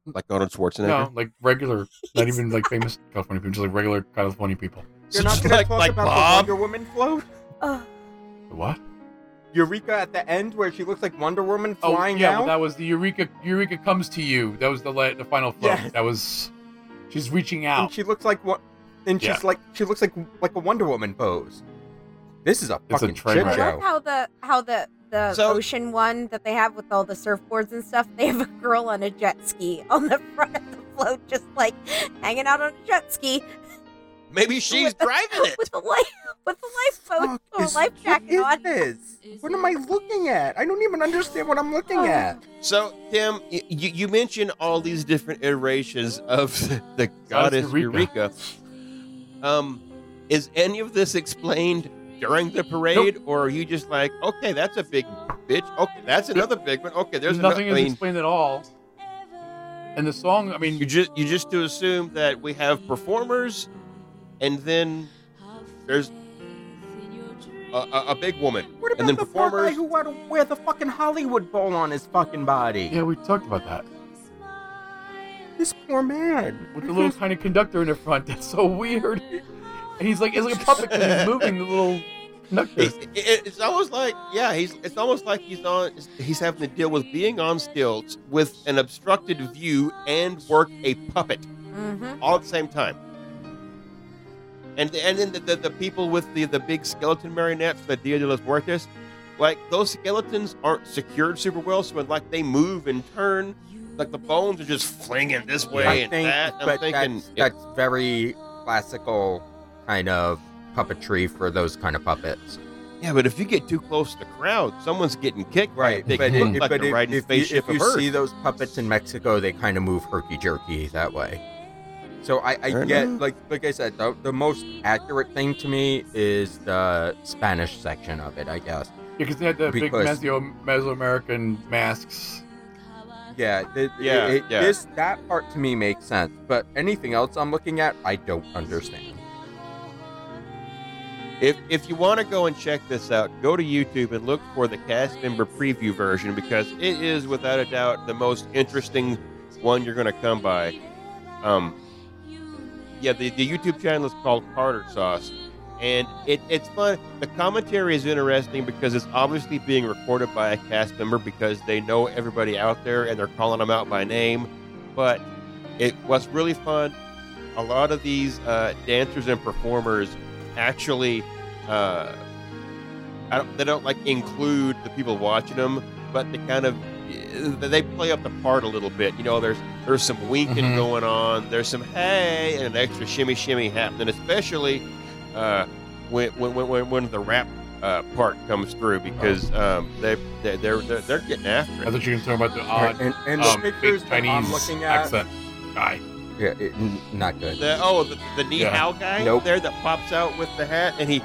Like Arnold Schwarzenegger? No, like regular, not even like famous California people, just like regular California people. You're not going to talk about Bob? The Wonder Woman float? What? Eureka at the end where she looks like Wonder Woman flying out? Well, that was the Eureka comes to you. That was the final float. Yeah. That was, she's reaching out. And she looks like what? And she's she looks like a Wonder Woman pose. This is fucking shit show. I love how the ocean one that they have with all the surfboards and stuff, they have a girl on a jet ski on the front of the float, just like hanging out on a jet ski. Maybe she's driving it with the lifeboat or life jacket on. What is this? What am I looking at? I don't even understand what I'm looking at. So, Tim, you mentioned all these different iterations of the goddess Eureka. Is any of this explained during the parade, or are you just like, okay, that's a big bitch. Okay, that's another big one. Okay, there's nothing explained at all. And the song, I mean, you just to assume that we have performers, and then there's a big woman. What about and then the performers? Guy who had to wear the fucking Hollywood Bowl on his fucking body? Yeah, we talked about that. This poor man with the little tiny conductor in the front. That's so weird. And he's like, it's like a puppet because he's moving the little conductor. It's almost like, yeah, it's almost like he's having to deal with being on stilts with an obstructed view and work a puppet all at the same time. And then the people with the big skeleton marionettes, the Dia de los Muertos, like those skeletons aren't secured super well, so when like they move and turn, like the bones are just flinging this way and that. I'm thinking that's very classical kind of puppetry for those kind of puppets. Yeah, but if you get too close to the crowd, someone's getting kicked. Right, but if you see those puppets in Mexico, they kind of move herky-jerky that way. So I get, like I said, the most accurate thing to me is the Spanish section of it, I guess. Yeah, because they had the big Mesoamerican masks. Yeah. That part to me makes sense, but anything else I'm looking at, I don't understand. If you want to go and check this out, go to YouTube and look for the cast member preview version, because it is, without a doubt, the most interesting one you're going to come by. Yeah, the YouTube channel is called Tartar Sauce, and it's fun. The commentary is interesting because it's obviously being recorded by a cast member because they know everybody out there and they're calling them out by name. But it was really fun. A lot of these dancers and performers actually, they don't like include the people watching them, but they kind of they play up the part a little bit. You know, there's some winking going on. There's some hey and an extra shimmy shimmy happening, especially when the rap part comes through, because they're getting after it. I thought you were talking about the odd the pictures big Chinese I'm looking at, accent guy. Yeah, not good. The Ni Hao guy there that pops out with the hat, and he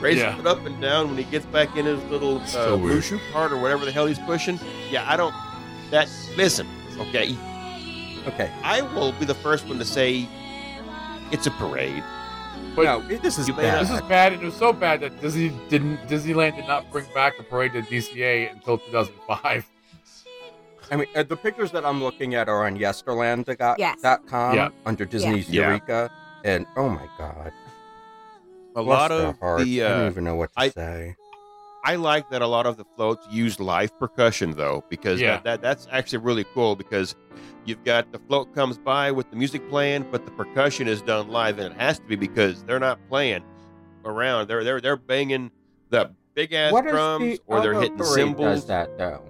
raises it up and down when he gets back in his little Mushu part or whatever the hell he's pushing. Yeah, listen, okay. Okay. I will be the first one to say it's a parade. But no, this is bad. This is bad, and it was so bad that Disneyland did not bring back the parade to DCA until 2005. I mean, the pictures that I'm looking at are on Yesterland.com under Disney's Eureka. And, oh, my God. A lot of the... I don't even know what to say. I like that a lot of the floats use live percussion, though, because that's actually really cool, because you've got the float comes by with the music playing, but the percussion is done live, and it has to be because they're not playing around. They're banging the big-ass drums, or they're hitting cymbals. Does that, though?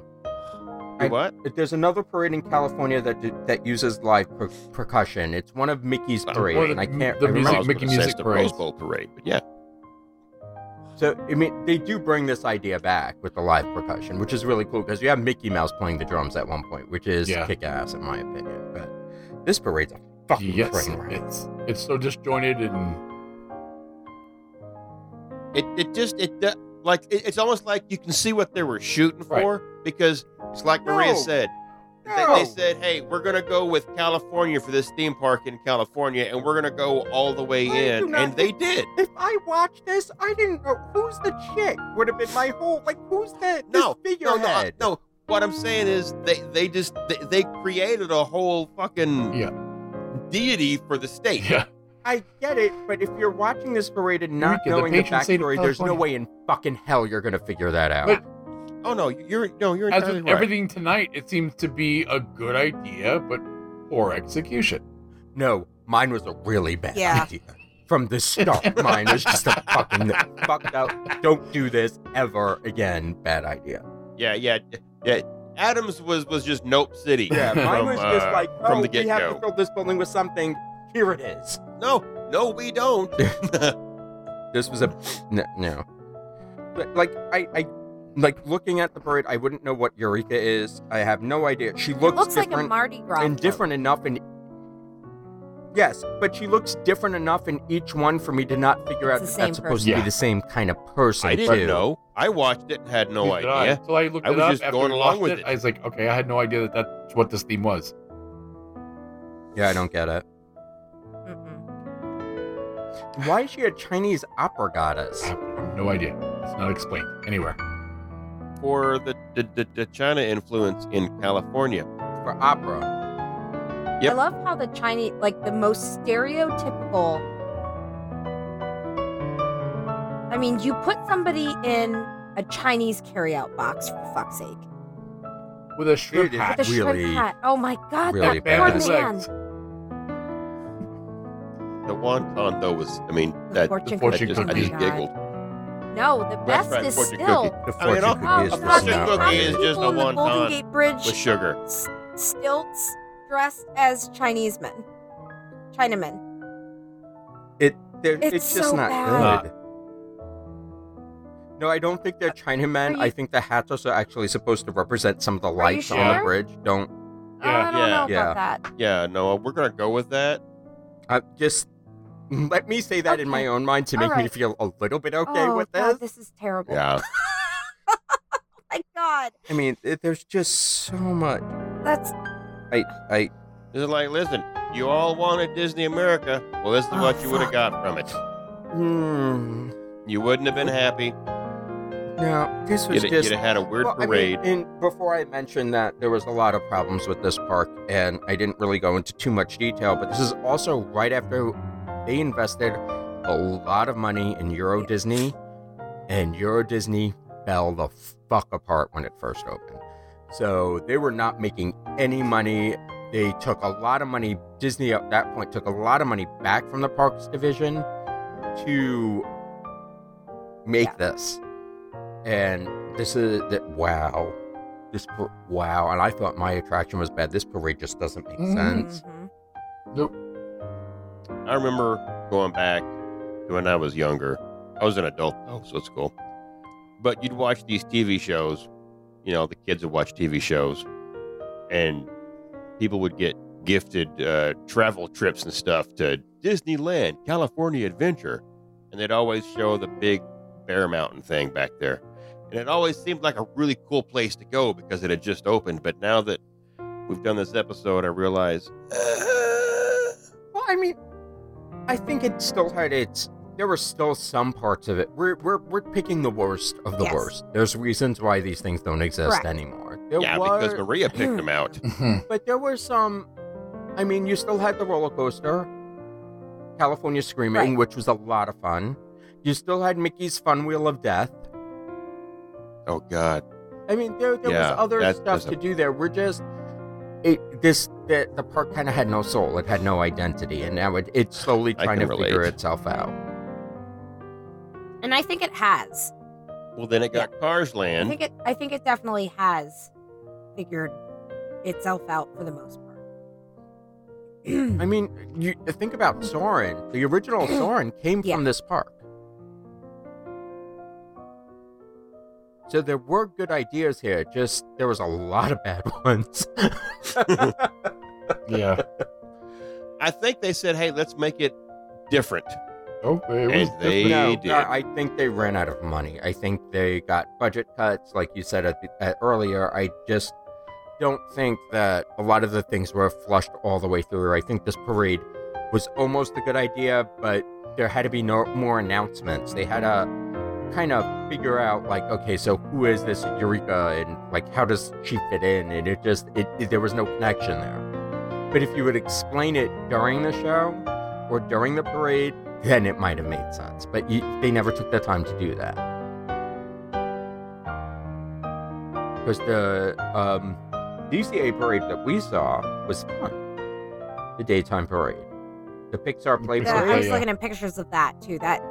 What? There's another parade in California that uses live percussion. It's one of Mickey's parade, and I can't remember. Mickey Music Parade. Rose Bowl parade, but yeah. So, I mean, they do bring this idea back with the live percussion, which is really cool, because you have Mickey Mouse playing the drums at one point, which is kick-ass, in my opinion. But this parade's a fucking train wreck. It's so disjointed, and... It's almost like you can see what they were shooting for, because it's like Maria said. They said, hey, we're going to go with California for this theme park in California, and we're going to go all the way in. And they did. If I watched this, I didn't know. Who's the chick? Would have been my whole, like, who's that? No, figurehead? No. What I'm saying is they created a whole fucking deity for the state. Yeah. I get it, but if you're watching this parade and not knowing the backstory, there's no way in fucking hell you're going to figure that out. But, you're entirely right. As with everything tonight, it seems to be a good idea, but poor execution. No, mine was a really bad idea. From the start, mine was just a fucking fucked out, don't do this ever again bad idea. Yeah. Adams was just Nope City. Yeah, mine was just like, from the get-go. We have to fill this building with something. Here it is. No, we don't. This was a... No. But, like, I... Like, looking at the parade, I wouldn't know what Eureka is. I have no idea. She looks different, like a Mardi Gras. And different enough in... Yes, but she looks different enough in each one for me to not figure out that that's supposed to be the same kind of person, I didn't know. I watched it and had no idea. So I looked it up. I was just going along with it. I was like, okay, I had no idea that that's what this theme was. Yeah, I don't get it. Mm-mm. Why is she a Chinese opera goddess? I have no idea. It's not explained anywhere. For the China influence in California. For opera. Yep. I love how the Chinese, like the most stereotypical. I mean, you put somebody in a Chinese carryout box, for fuck's sake. With a shrimp hat. With a shrimp hat. Oh my god, really that poor man. The wonton, though, was, I mean, that the fortune cookie. I just giggled. No, the best is still. Cookie. The fortune cookie is just a wonton. Golden Gate Bridge with sugar. Stilts dressed as Chinese men. Chinamen. It's just so not bad. Good. No, I don't think they're Chinamen. I think the hats are actually supposed to represent some of the lights on the bridge. Don't. Yeah, I don't know about that. Yeah, no, we're gonna go with that. Just let me say that in my own mind to make me feel a little bit okay with this. God, this is terrible. Yeah. Oh my god. I mean, there's just so much. I This is like, listen, you all wanted Disney America. Well, this is what you would have got from it. You wouldn't have been happy. No, this was just... You'd have had a weird parade. I mean, before I mentioned that, there was a lot of problems with this park, and I didn't really go into too much detail, but this is also right after they invested a lot of money in Euro Disney, and Euro Disney fell the fuck apart when it first opened. So they were not making any money. They took a lot of money. Disney, at that point, took a lot of money back from the parks division to... make this. And this is that wow. And I thought my attraction was bad. This parade just doesn't make sense. Nope. I remember going back to when I was younger. I was an adult though, so it's cool. But you'd watch these TV shows, you know, the kids would watch TV shows, and people would get gifted travel trips and stuff to Disneyland, California Adventure. And they'd always show the big Bear Mountain thing back there. And it always seemed like a really cool place to go because it had just opened. But now that we've done this episode, I realize... Well, I mean, I think it still had its... There were still some parts of it. We're picking the worst of the worst. There's reasons why these things don't exist anymore. Because Maria picked them out. But there were some... I mean, you still had the roller coaster... California Screaming, which was a lot of fun. You still had Mickey's Fun Wheel of Death. Oh, God. I mean, there was other stuff to do there. We're just... The park kind of had no soul. It had no identity. And now it's slowly trying to figure itself out. And I think it has. Well, then it got Cars Land. I think it definitely has figured itself out for the most part. I mean, you think about Soarin'. The original Soarin' came from this park. So there were good ideas here, just there was a lot of bad ones. Yeah. I think they said, hey, let's make it different. Okay. They did. I think they ran out of money. I think they got budget cuts, like you said earlier. I just... don't think that a lot of the things were flushed all the way through. I think this parade was almost a good idea, but there had to be no more announcements. They had to kind of figure out, like, okay, so who is this Eureka, and like, how does she fit in? And it just there was no connection there. But if you would explain it during the show or during the parade, then it might have made sense. But they never took the time to do that because the DCA parade that we saw was fun. The daytime parade. The Pixar Play Parade. I was looking at pictures of that, too. That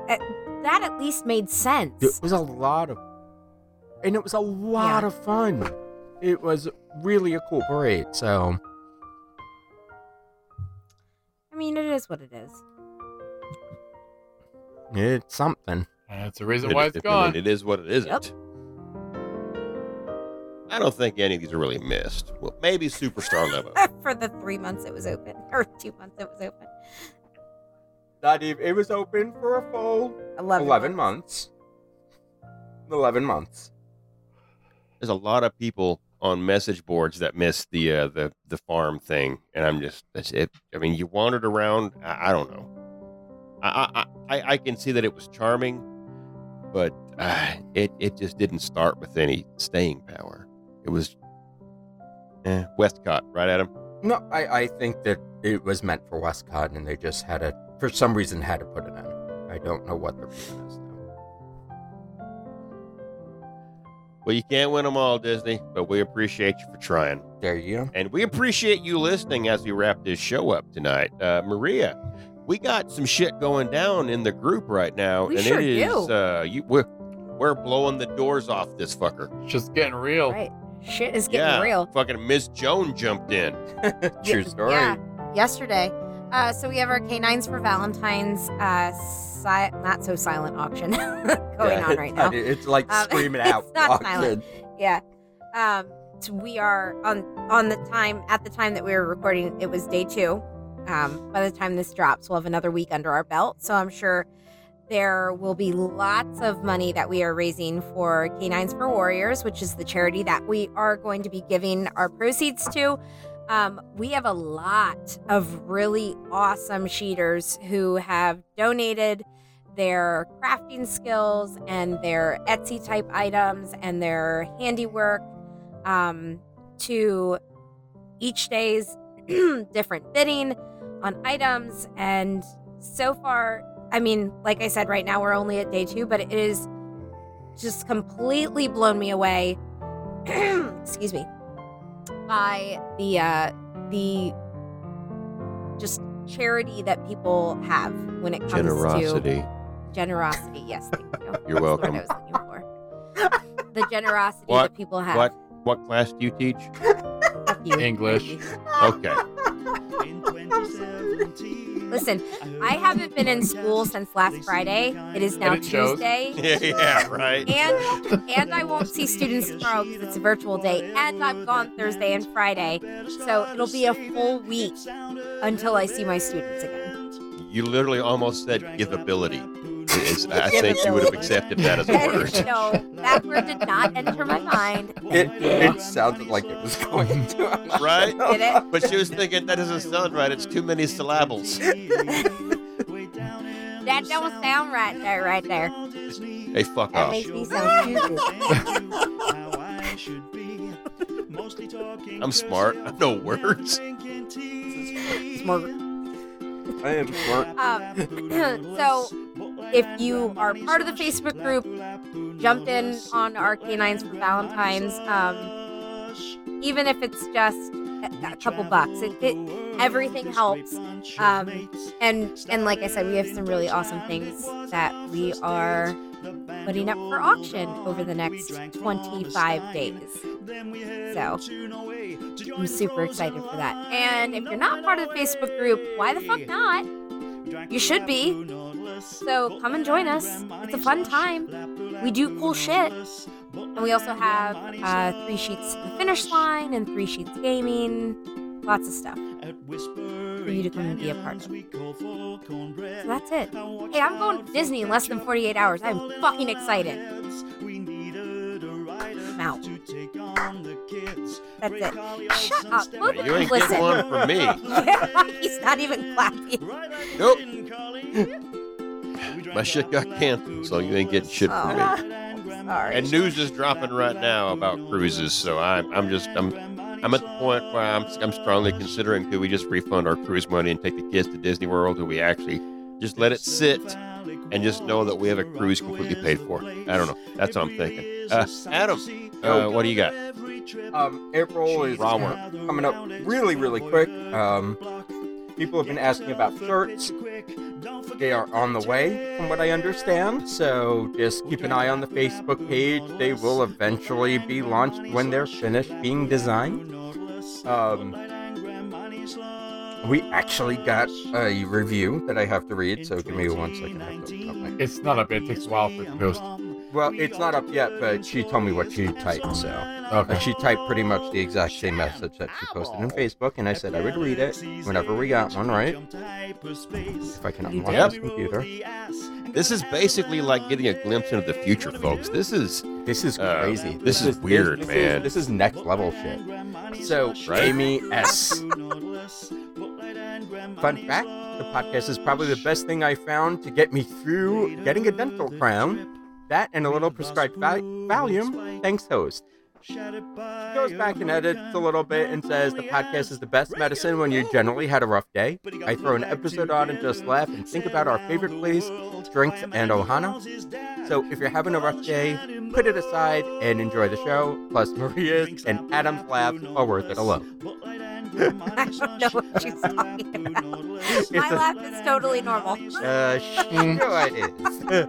at least made sense. It was a lot of... And it was a lot of fun. It was really a cool parade, so... I mean, it is what it is. It's something. That's the reason why it's gone. It is what it isn't. Yep. I don't think any of these are really missed. Well, maybe Superstar Limo. For the 3 months it was open, or 2 months it was open. Not even. It was open for a full 11 months. There's a lot of people on message boards that missed the farm thing, and I'm just, that's it. I mean, you wandered around. I don't know. I can see that it was charming, but it just didn't start with any staying power. It was Westcott, right, Adam? No, I think that it was meant for Westcott, and they just for some reason had to put it in. I don't know what the reason is. Well, you can't win them all, Disney, but we appreciate you for trying. There you go. And we appreciate you listening as we wrap this show up tonight. Maria, we got some shit going down in the group right now. We and sure it is, do. We're blowing the doors off this fucker. It's just getting real. Right. Shit is getting real. Fucking Ms. Joan jumped in. True story. Yeah, yesterday. So we have our K9s for Valentine's not so silent auction going on right now. It's like screaming out. It's not silent. Yeah. So we are on the time, at the time that we were recording, it was day 2. By the time this drops, we'll have another week under our belt. So I'm sure there will be lots of money that we are raising for K9s for Warriors, which is the charity that we are going to be giving our proceeds to. We have a lot of really awesome sheeters who have donated their crafting skills and their Etsy type items and their handiwork to each day's different bidding on items. And so far, I mean, like I said, right now we're only at day 2, but it is just completely blown me away. Excuse me. By the just charity that people have when it comes to generosity. Yes, thank you. You're welcome. That's what I was looking for. The generosity that people have. What class do you teach? You, English. Maybe. Okay. Listen, I haven't been in school since last Friday. It is now Tuesday. Yeah, right. And I won't see students tomorrow because it's a virtual day. And I'm gone Thursday and Friday. So it'll be a full week until I see my students again. You literally almost said givability. I think you would have accepted that as a word. No, that word did not enter my mind. It sounded like it was going to. Right? Did it? But she was thinking, that doesn't sound right. It's too many syllables. That don't sound right there, right there. Hey, fuck off. That makes me sound stupid. I'm smart. I know words. Smart. I am smart. So... if you are part of the Facebook group, jumped in on our K9s for Valentine's, even if it's just a couple bucks, it everything helps. And like I said, we have some really awesome things that we are putting up for auction over the next 25 days. So I'm super excited for that. And if you're not part of the Facebook group, why the fuck not? You should be. So come and join us. It's a fun time. We do cool shit. And we also have 3 Sheets to the Finish Line and 3 Sheets Gaming. Lots of stuff for you to come and be a part of. So that's it. Hey, I'm going to Disney in less than 48 hours. I'm fucking excited. I'm out. That's it. Shut up. You ain't getting one for me. He's not even clapping. Nope. My shit got canceled, so you ain't getting shit from me. Sorry. And news is dropping right now about cruises, so I'm at the point where I'm strongly considering, do we just refund our cruise money and take the kids to Disney World, or do we actually just let it sit and just know that we have a cruise completely paid for? I don't know. That's what I'm thinking. Adam, what do you got? April is coming up really, really quick. People have been asking about shirts. They are on the way, from what I understand. So just keep an eye on the Facebook page. They will eventually be launched when they're finished being designed. We actually got a review that I have to read, so give me one second. I have to open up my It's not up yet. It takes a while for it to post. Well, it's not up yet, but she told me what she typed, so. Okay. She typed pretty much the exact same message that she posted on Facebook, and I said I would read it whenever we got one, right? If I can unlock this computer. This is basically like getting a glimpse into the future, folks. This is crazy. This is weird, man. This is next level shit. So, right? Amy S. Fun fact, the podcast is probably the best thing I found to get me through getting a dental crown. That and a little prescribed Valium. Thanks, host. She goes back and edits a little bit and says the podcast is the best medicine when you generally had a rough day. I throw an episode on and just laugh and think about our favorite place, drinks, and Ohana. So if you're having a rough day, put it aside and enjoy the show. Plus Maria's and Adam's laugh are worth it alone. I don't know what she's talking about. My laugh is totally normal. Sure it is. You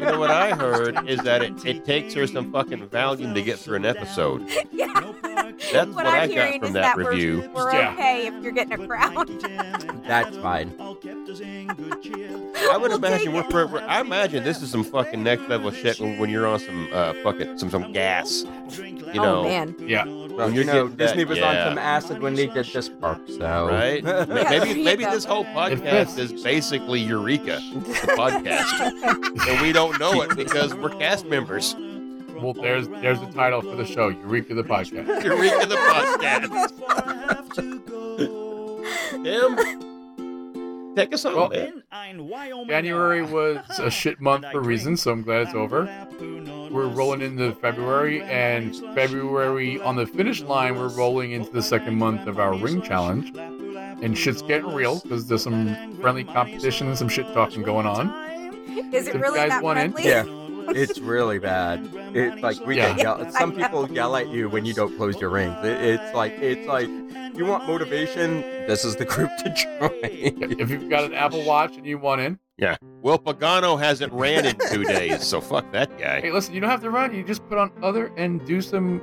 know what I heard is that it takes her some fucking Valium to get through an episode. Yeah. That's what I got from that review. We're okay if you're getting a crown. That's fine. I would imagine I imagine this is some fucking next level shit when you're on some fucking some gas. You know. Oh man. Yeah. Well, you know, Disney was on some acid when they did this park, so right. Maybe this whole podcast is basically Eureka, the podcast, and we don't know it because we're cast members. Well, there's the title for the show, Eureka the Podcast. Eureka the Podcast. Take us home. Well, January was a shit month for reasons, so I'm glad it's over. We're rolling into February, and February on the finish line, we're rolling into the second month of our ring challenge. And shit's getting real because there's some friendly competition and some shit talking going on. Is it so really that friendly? Yeah. It's really bad. It's like we get yelled. Some people yell at you when you don't close your rings. It's like you want motivation. This is the group to join. If you've got an Apple Watch and you want in, Well, Pagano hasn't ran in 2 days, so fuck that guy. Hey, listen, you don't have to run. You just put on other and do some.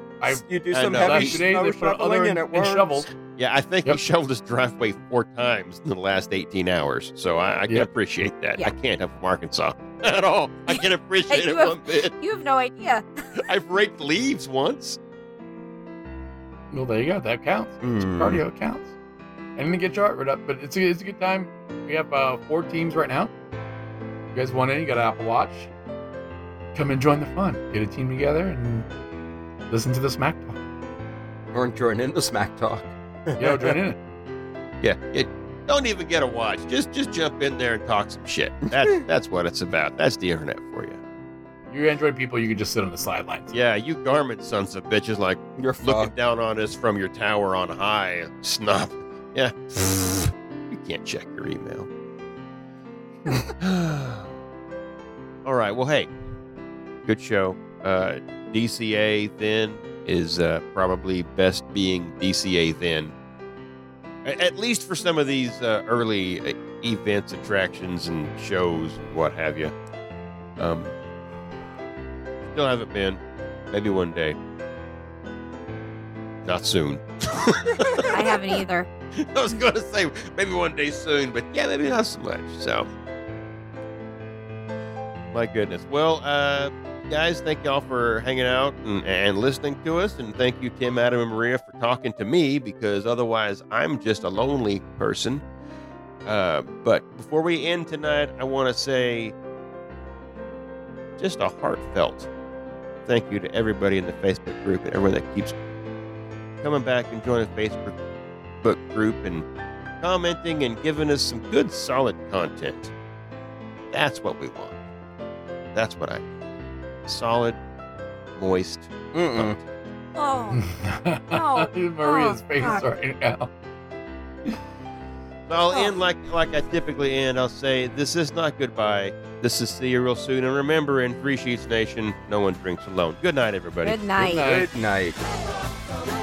You do some heavy snow shoveling and shovels. Yeah, I think he shoveled his driveway 4 times in the last 18 hours. So I can appreciate that. Yeah. I can't help from Arkansas at all. I can appreciate it one bit. You have no idea. I've raked leaves once. Well, there you go. That counts. Cardio counts. I didn't get your art right up, but it's a good time. We have 4 teams right now. You guys want in? You got an Apple Watch? Come and join the fun. Get a team together and listen to the smack talk. Or join in the smack talk. Yeah, join in it. Yeah, don't even get a watch. Just jump in there and talk some shit. That's what it's about. That's the internet for you. You Android people, you can just sit on the sidelines. Yeah, you Garmin sons of bitches, like you're looking down on us from your tower on high, snob. Yeah, you can't check your email. All right, well, hey, good show. DCA then is probably best being DCA then. At least for some of these early events, attractions, and shows, and what have you. Still haven't been. Maybe one day. Not soon. I haven't either. I was going to say maybe one day soon, but yeah, maybe not so much. So, my goodness. Well, guys, thank y'all for hanging out and listening to us. And thank you, Tim, Adam, and Maria for talking to me, because otherwise I'm just a lonely person. But before we end tonight, I want to say just a heartfelt thank you to everybody in the Facebook group and everyone that keeps coming back and joining the Facebook group and commenting and giving us some good, solid content. That's what we want. That's what I need. Solid, moist content. Oh. No. Maria's face right now. So I'll end like I typically end. I'll say, this is not goodbye. This is see you real soon. And remember, in Three Sheets Nation, no one drinks alone. Good night, everybody. Good night. Good night. Good night.